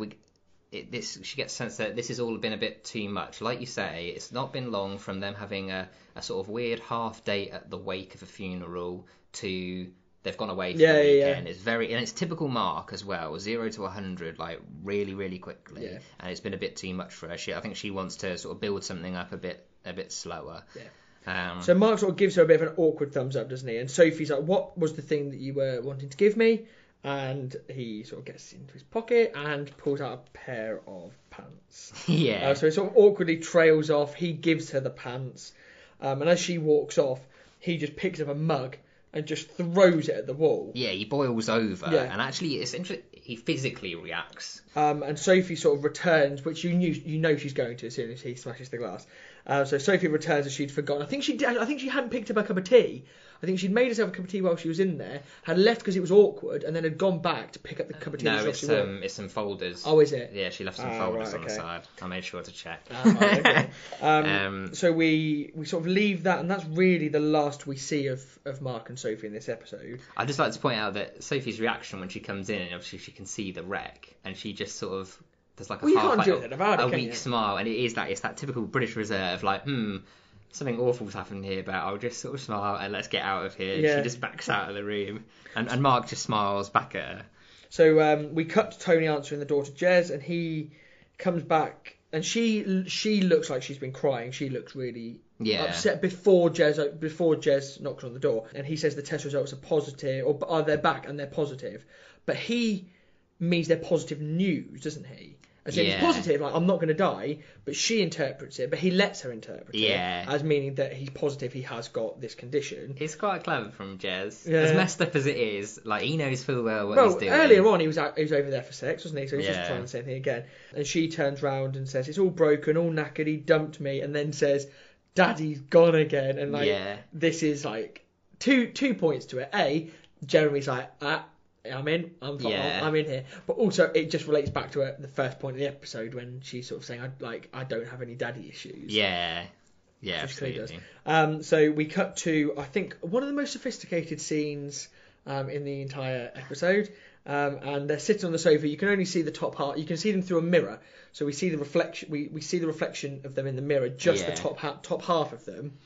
she gets a sense that this has all been a bit too much. Like you say, it's not been long from them having a sort of weird half date at the wake of a funeral to they've gone away for the weekend. Yeah. And it's typical Mark as well, 0 to 100, like really, really quickly. Yeah. And it's been a bit too much for her. I think she wants to sort of build something up a bit slower. Yeah. So Mark sort of gives her a bit of an awkward thumbs up, doesn't he? And Sophie's like, what was the thing that you were wanting to give me? And he sort of gets into his pocket and pulls out a pair of pants. Yeah. So he sort of awkwardly trails off. He gives her the pants. And as she walks off, he just picks up a mug and just throws it at the wall. Yeah, he boils over. Yeah. And actually, it's interesting. He physically reacts. And Sophie sort of returns, which you know she's going to as soon as he smashes the glass. So Sophie returns as she'd forgotten. I think she hadn't picked up her cup of tea. I think she'd made herself a cup of tea while she was in there, had left because it was awkward, and then had gone back to pick up the cup of tea. No, it's some folders. Oh, is it? Yeah, she left some folders on the side. I made sure to check. Okay. So we sort of leave that, and that's really the last we see of Mark and Sophie in this episode. I'd just like to point out that Sophie's reaction when she comes in, and obviously she can see the wreck, and she just sort of... There's like a weak smile, and it's that typical British Reserve, like, something awful's happened here, but I'll just sort of smile and let's get out of here. Yeah. She just backs out of the room, and Mark just smiles back at her. So we cut to Tony answering the door to Jez, and he comes back, and she looks like she's been crying. She looks really upset before Jez knocks on the door, and he says the test results are positive, or they're back and they're positive, but he means they're positive news, doesn't he? As if it's positive, like, I'm not going to die, but she interprets it, but he lets her interpret it as meaning that he's positive he has got this condition. It's quite clever from Jez. Yeah. As messed up as it is, like, he knows full well what he's doing. Well, earlier on, he was over there for sex, wasn't he? So he's just trying the same thing again. And she turns round and says, it's all broken, all knackered, he dumped me, and then says, Daddy's gone again. And, like, this is, like, two points to it. A, Jeremy's like, I'm in here. But also, it just relates back to the first point of the episode when she's sort of saying, I don't have any daddy issues. Yeah. Yeah, absolutely. Does. So we cut to, I think, one of the most sophisticated scenes in the entire episode. And they're sitting on the sofa. You can only see the top half. You can see them through a mirror. So we see the reflection. We see the reflection of them in the mirror, just the top half of them.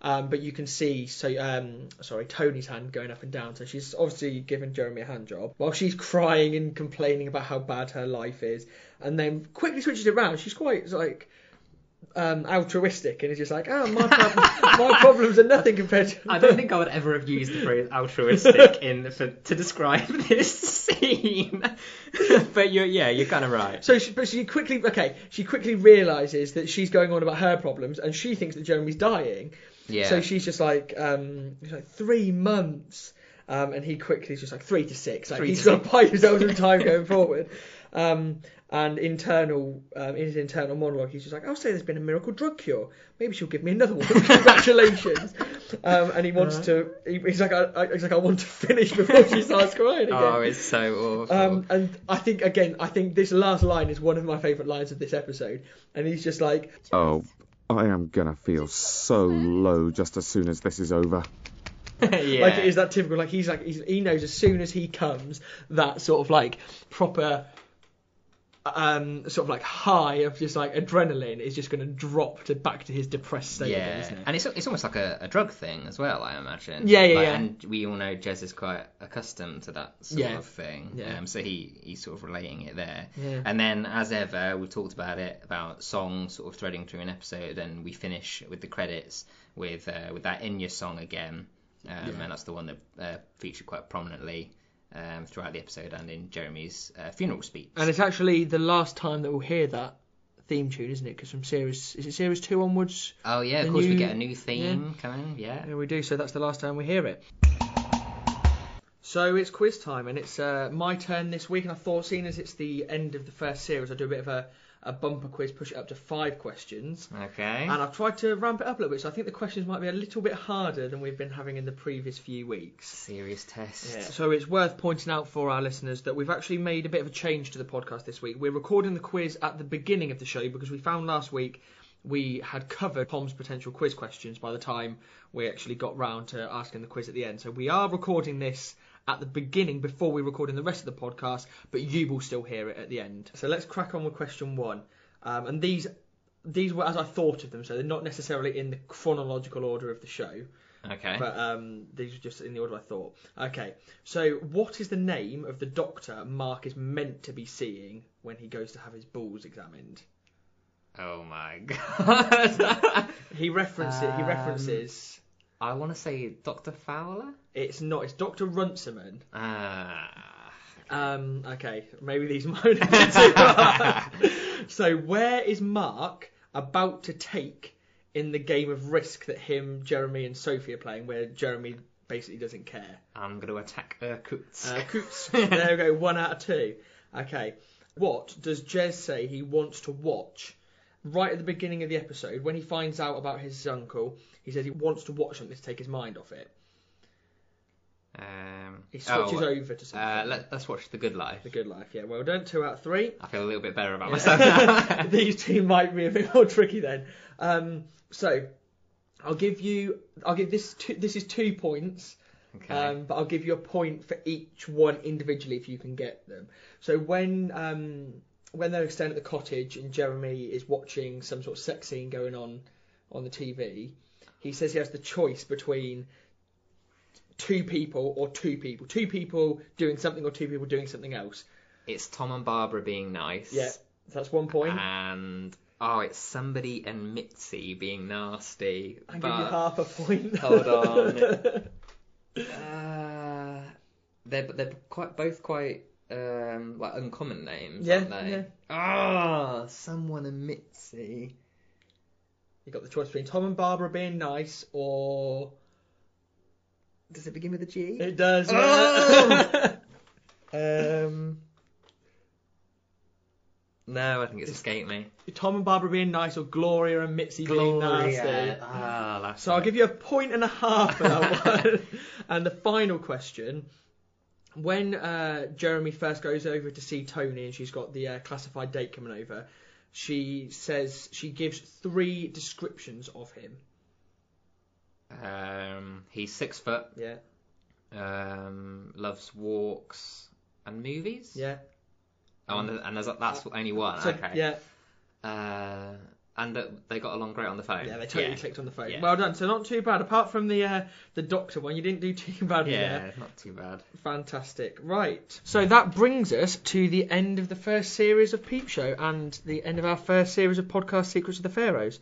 But you can see, Tony's hand going up and down. So she's obviously giving Jeremy a hand job while she's crying and complaining about how bad her life is. And then quickly switches it around. She's quite like altruistic, and it's just like, my problems are nothing compared to... I don't think I would ever have used the phrase altruistic to describe this scene. But you're kind of right. So she quickly realises that she's going on about her problems, and she thinks that Jeremy's dying. Yeah. So she's just like, 3 months, and he quickly is just like 3 to 6. Like he's got to buy his own time going forward. And in his internal monologue, he's just like, I'll say there's been a miracle drug cure. Maybe she'll give me another one. Congratulations. And he wants to. He's like, I want to finish before she starts crying again. Oh, it's so awful. And I think this last line is one of my favourite lines of this episode. And he's just like, oh, I am gonna feel so low just as soon as this is over. Yeah. Like it is that typical. Like he knows as soon as he comes, that sort of like proper. Sort of like high of just like adrenaline is just going to drop back to his depressed state. Yeah, again, isn't it? And it's almost like a drug thing as well, I imagine. Yeah. And we all know Jez is quite accustomed to that sort of thing. Yeah. So he's sort of relating it there. Yeah. And then, as ever, we talked about songs sort of threading through an episode, and we finish with the credits with that Enya song again, and that's the one that featured quite prominently. Throughout the episode and in Jeremy's funeral speech. And it's actually the last time that we'll hear that theme tune, isn't it? Because from series 2 onwards? Oh yeah, of course we get a new theme coming, yeah. We do, so that's the last time we hear it. So it's quiz time, and it's my turn this week, and I thought, seeing as it's the end of the first series, I'll do a bit of a bumper quiz, push it up to 5 questions. Okay. And I've tried to ramp it up a little bit, so I think the questions might be a little bit harder than we've been having in the previous few weeks. Serious test. Yeah. So it's worth pointing out for our listeners that we've actually made a bit of a change to the podcast this week. We're recording the quiz at the beginning of the show because we found last week we had covered Tom's potential quiz questions by the time we actually got round to asking the quiz at the end. So we are recording this at the beginning before we record in the rest of the podcast, but you will still hear it at the end. So let's crack on with question 1. And these were as I thought of them, so they're not necessarily in the chronological order of the show. Okay. But these are just in the order I thought. Okay. So what is the name of the doctor Mark is meant to be seeing when he goes to have his balls examined? Oh my god. He references I want to say Dr. Fowler? It's not. It's Dr. Runciman. Okay. Maybe these might be too hard. So where is Mark about to take in the game of risk that him, Jeremy and Sophie are playing, where Jeremy basically doesn't care? I'm going to attack Irkutsk. There we go. 1 out of 2. Okay. What does Jez say he wants to watch? Right at the beginning of the episode, when he finds out about his uncle, he says he wants to watch something to take his mind off it. He switches over to something. Let's watch The Good Life. The Good Life, yeah. Well done, 2 out of 3. I feel a little bit better about myself now. These two might be a bit more tricky then. So, I'll give this. This is 2 points. Okay. But I'll give you a point for each one individually if you can get them. So when they're staying at the cottage and Jeremy is watching some sort of sex scene going on the TV, he says he has the choice between two people doing something or two people doing something else. It's Tom and Barbara being nice. Yeah, that's 1 point. And it's somebody and Mitzi being nasty. I'll give you half a point. Hold on. They're both quite. Like uncommon names, aren't they? Yeah. Someone and Mitzi. You got the choice between Tom and Barbara being nice, or does it begin with a G? It does. Oh! Yeah. No, I think it's escaped me. Tom and Barbara being nice, or Gloria and Mitzi being nasty. So I'll give you a 1.5 for that one. And the final question. When Jeremy first goes over to see Tony and she's got the classified date coming over, she says she gives three descriptions of him. He's 6 foot. Yeah. Loves walks and movies. Yeah. Oh, and there's, that's only one. So, okay. Yeah. And they got along great on the phone. Yeah, they totally clicked on the phone. Yeah. Well done. So not too bad. Apart from the doctor one, you didn't do too bad. Yeah, not too bad. Fantastic. Right. So that brings us to the end of the first series of Peep Show and the end of our first series of Podcast Secrets of the Pharaohs.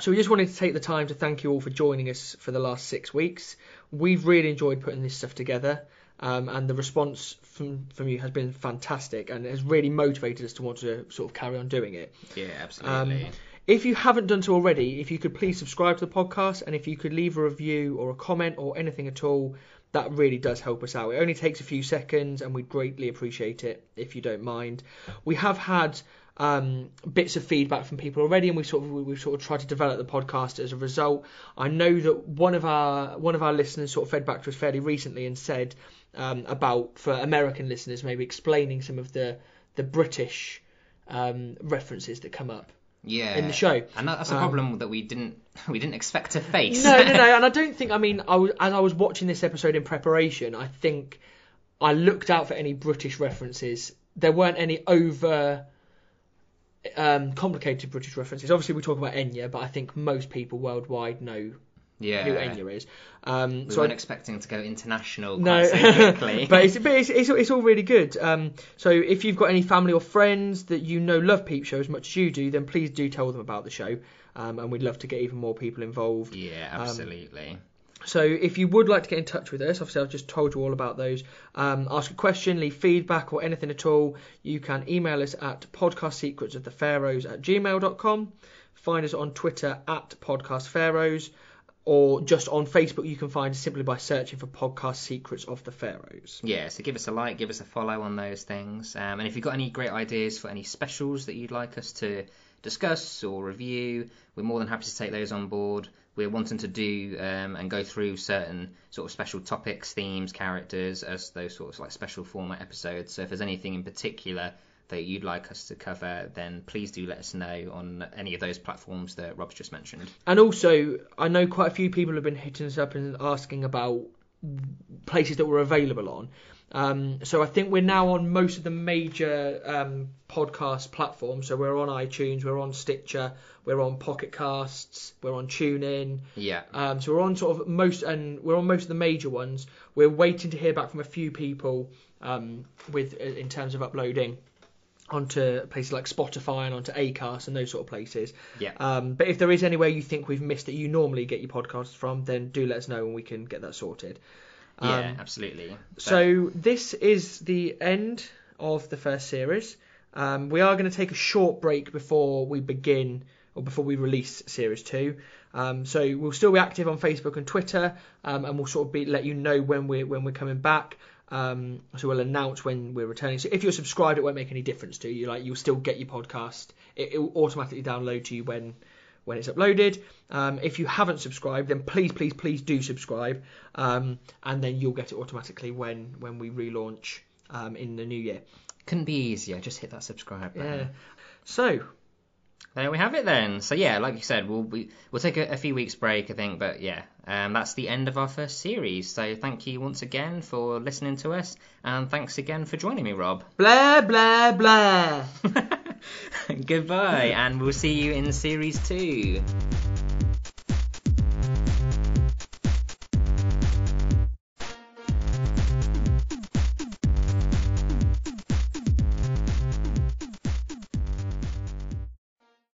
So we just wanted to take the time to thank you all for joining us for the last 6 weeks. We've really enjoyed putting this stuff together. And the response from you has been fantastic and has really motivated us to want to sort of carry on doing it. Yeah, absolutely. If you haven't done so already, if you could please subscribe to the podcast, and if you could leave a review or a comment or anything at all, that really does help us out. It only takes a few seconds, and we'd greatly appreciate it if you don't mind. We have had bits of feedback from people already, and we've sort of tried to develop the podcast as a result. I know that one of our listeners sort of fed back to us fairly recently and said about, for American listeners, maybe explaining some of the British references that come up. Yeah, in the show, and that's a problem that we didn't expect to face. No, and I don't think. I mean, as I was watching this episode in preparation, I think I looked out for any British references. There weren't any over complicated British references. Obviously, we talk about Enya, but I think most people worldwide know who Enya is. We weren't expecting to go international quite so quickly. but it's all really good. So if you've got any family or friends that you know love Peep Show as much as you do, then please do tell them about the show. And we'd love to get even more people involved. Yeah, absolutely. So if you would like to get in touch with us, obviously I've just told you all about those. Ask a question, leave feedback or anything at all. You can email us at podcastsecretsofthepharaohs@gmail.com. Find us on Twitter at podcastpharaohs. Or just on Facebook, you can find us simply by searching for Podcast Secrets of the Pharaohs. Yeah, so give us a like, give us a follow on those things. And if you've got any great ideas for any specials that you'd like us to discuss or review, we're more than happy to take those on board. We're wanting to do and go through certain sort of special topics, themes, characters, as those sorts of like special format episodes. So if there's anything in particular that you'd like us to cover, then please do let us know on any of those platforms that Rob's just mentioned. And also, I know quite a few people have been hitting us up and asking about places that we're available on. So I think we're now on most of the major podcast platforms. So we're on iTunes, we're on Stitcher, we're on Pocket Casts, we're on TuneIn. Yeah. So we're on sort of most of the major ones. We're waiting to hear back from a few people in terms of uploading onto places like Spotify and onto Acast and those sort of places. Yeah. But if there is anywhere you think we've missed that you normally get your podcasts from, then do let us know and we can get that sorted. Yeah, absolutely. So this is the end of the first series. We are going to take a short break before we begin or before we release Series 2. So we'll still be active on Facebook and Twitter, and we'll sort of let you know when we're coming back. So we'll announce when we're returning. So if you're subscribed, it won't make any difference to you. Like, you'll still get your podcast. It will automatically download to you when it's uploaded. If you haven't subscribed, then please do subscribe. And then you'll get it automatically when we relaunch in the new year. Couldn't be easier. Just hit that subscribe button. Yeah. So there we have it then. So yeah, like you said, we'll take a few weeks break, I think, but yeah, that's the end of our first series. So thank you once again for listening to us, and thanks again for joining me, Rob. Blah blah blah. Goodbye, and we'll see you in series 2.